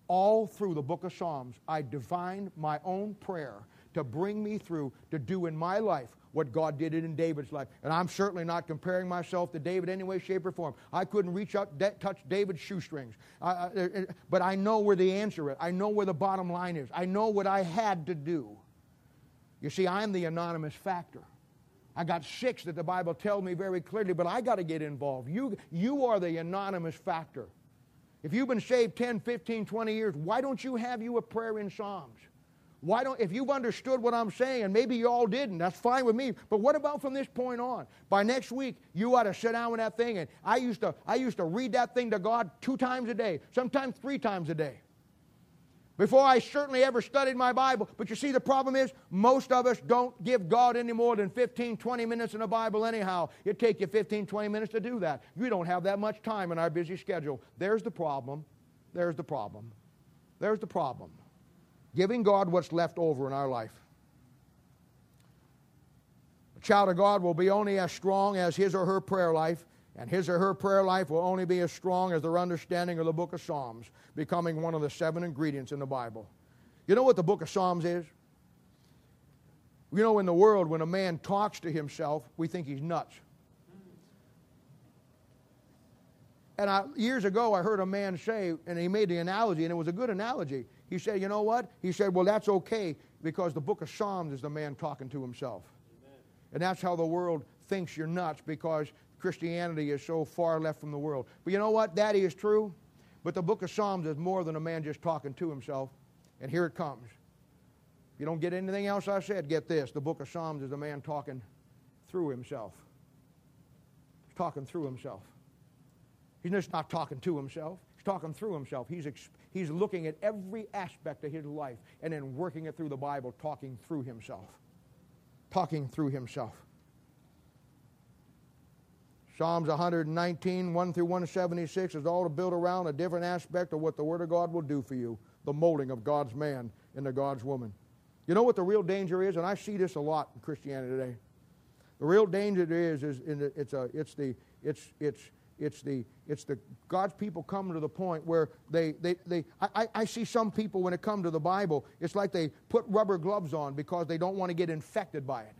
All through the book of Psalms, I divined my own prayer to bring me through, to do in my life what God did in David's life. And I'm certainly not comparing myself to David in any way, shape, or form. I couldn't reach out, de- touch David's shoestrings. I, I, I, but I know where the answer is. I know where the bottom line is. I know what I had to do. You see, I'm the anonymous factor. I got six that the Bible tells me very clearly, but I got to get involved. You, you are the anonymous factor. If you've been saved ten, fifteen, twenty years, why don't you have you a prayer in Psalms? Why don't, if you've understood what I'm saying, and maybe you all didn't, that's fine with me, but what about from this point on? By next week, you ought to sit down with that thing, and I used to, I used to read that thing to God two times a day, sometimes three times a day, before I certainly ever studied my Bible. But you see, the problem is, most of us don't give God any more than fifteen, twenty minutes in the Bible anyhow. It'd take you fifteen, twenty minutes to do that. You don't have that much time in our busy schedule. There's the problem. There's the problem. There's the problem. Giving God what's left over in our life. A child of God will be only as strong as his or her prayer life, and his or her prayer life will only be as strong as their understanding of the book of Psalms, becoming one of the seven ingredients in the Bible. You know what the book of Psalms is? You know, in the world, when a man talks to himself, we think he's nuts. And I, years ago, I heard a man say, and he made the analogy, and it was a good analogy. He said, you know what? He said, well, that's okay, because the book of Psalms is the man talking to himself. Amen. And that's how the world thinks you're nuts, because Christianity is so far left from the world. But you know what? That is true. But the book of Psalms is more than a man just talking to himself. And here it comes. If you don't get anything else I said, get this. The book of Psalms is a man talking through himself. He's talking through himself. He's just not talking to himself. He's talking through himself. He's ex- he's looking at every aspect of his life and then working it through the Bible, talking through himself. Talking through himself. Psalms one nineteen, one through one seventy-six is all to build around a different aspect of what the Word of God will do for you, the molding of God's man into God's woman. You know what the real danger is? And I see this a lot in Christianity today. The real danger is, is in, it's a, it's the, it's, it's, It's the, it's the, God's people come to the point where they, they, they I, I see some people when it comes to the Bible, it's like they put rubber gloves on because they don't want to get infected by it.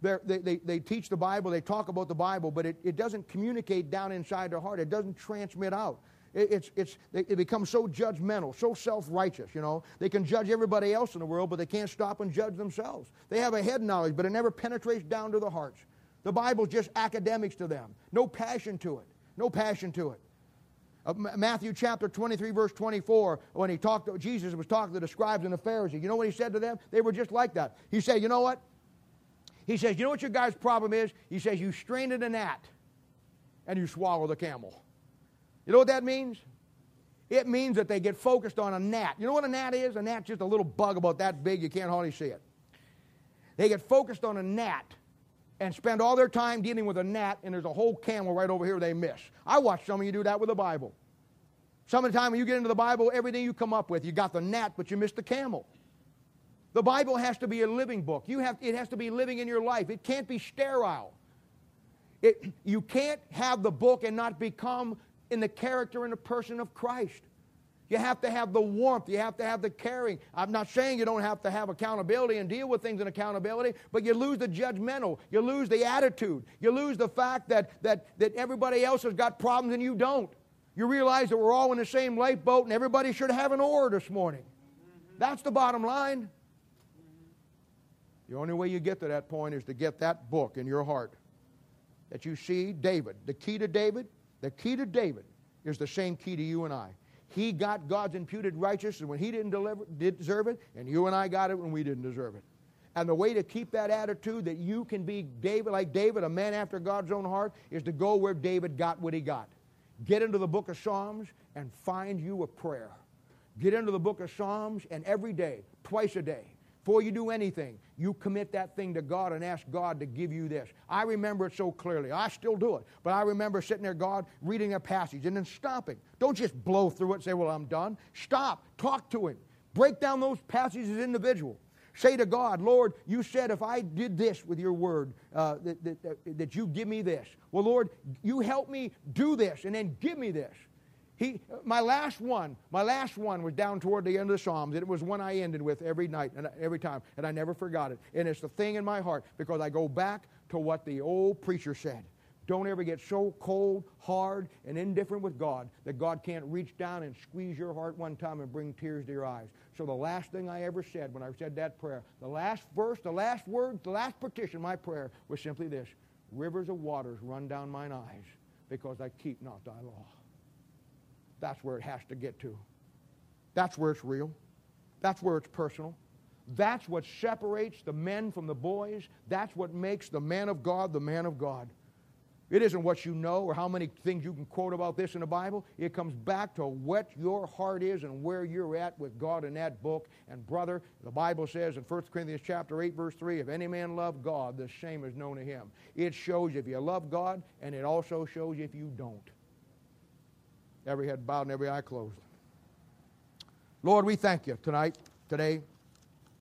They're, they, they, they teach the Bible, they talk about the Bible, but it, it doesn't communicate down inside their heart. It doesn't transmit out. It, it's, it's, they, they become so judgmental, so self-righteous, you know. They can judge everybody else in the world, but they can't stop and judge themselves. They have a head knowledge, but it never penetrates down to the hearts. The Bible's just academics to them. No passion to it. No passion to it. Uh, Matthew chapter twenty-three, verse twenty-four, when he talked, to, Jesus was talking to the scribes and the Pharisees. You know what he said to them? They were just like that. He said, you know what? He says, you know what your guys' problem is? He says, you strained at a gnat and you swallowed a camel. You know what that means? It means that they get focused on a gnat. You know what a gnat is? A gnat's just a little bug about that big, you can't hardly see it. They get focused on a gnat and spend all their time dealing with a gnat, and there's a whole camel right over here they miss. I watched some of you do that with the Bible. Some of the time when you get into the Bible, everything you come up with, you got the gnat, but you missed the camel. The Bible has to be a living book. You have, it has to be living in your life. It can't be sterile. It, you can't have the book and not become in the character and the person of Christ. You have to have the warmth. You have to have the caring. I'm not saying you don't have to have accountability and deal with things in accountability, but you lose the judgmental. You lose the attitude. You lose the fact that, that, that everybody else has got problems and you don't. You realize that we're all in the same lifeboat and everybody should have an oar this morning. That's the bottom line. The only way you get to that point is to get that book in your heart that you see David. The key to David, the key to David is the same key to you and I. He got God's imputed righteousness when he didn't deliver, did deserve it, and you and I got it when we didn't deserve it. And the way to keep that attitude that you can be David, like David, a man after God's own heart, is to go where David got what he got. Get into the book of Psalms and find you a prayer. Get into the book of Psalms and every day, twice a day, before you do anything, you commit that thing to God and ask God to give you this. I remember it so clearly. I still do it. But I remember sitting there, God, reading a passage and then stopping. Don't just blow through it and say, well, I'm done. Stop. Talk to him. Break down those passages as individual. Say to God, Lord, you said if I did this with your word, uh, that, that, that, that you give me this. Well, Lord, you help me do this and then give me this. He, my last one, my last one was down toward the end of the Psalms. It was one I ended with every night and every time, and I never forgot it. And it's the thing in my heart because I go back to what the old preacher said. Don't ever get so cold, hard, and indifferent with God that God can't reach down and squeeze your heart one time and bring tears to your eyes. So the last thing I ever said when I said that prayer, the last verse, the last word, the last petition, my prayer was simply this: rivers of waters run down mine eyes because I keep not thy law. That's where it has to get to. That's where it's real. That's where it's personal. That's what separates the men from the boys. That's what makes the man of God the man of God. It isn't what you know or how many things you can quote about this in the Bible. It comes back to what your heart is and where you're at with God in that book. And brother, the Bible says in First Corinthians chapter eight, verse three, if any man love God, the same is known to him. It shows if you love God, and it also shows if you don't. Every head bowed and every eye closed. Lord, we thank you tonight, today.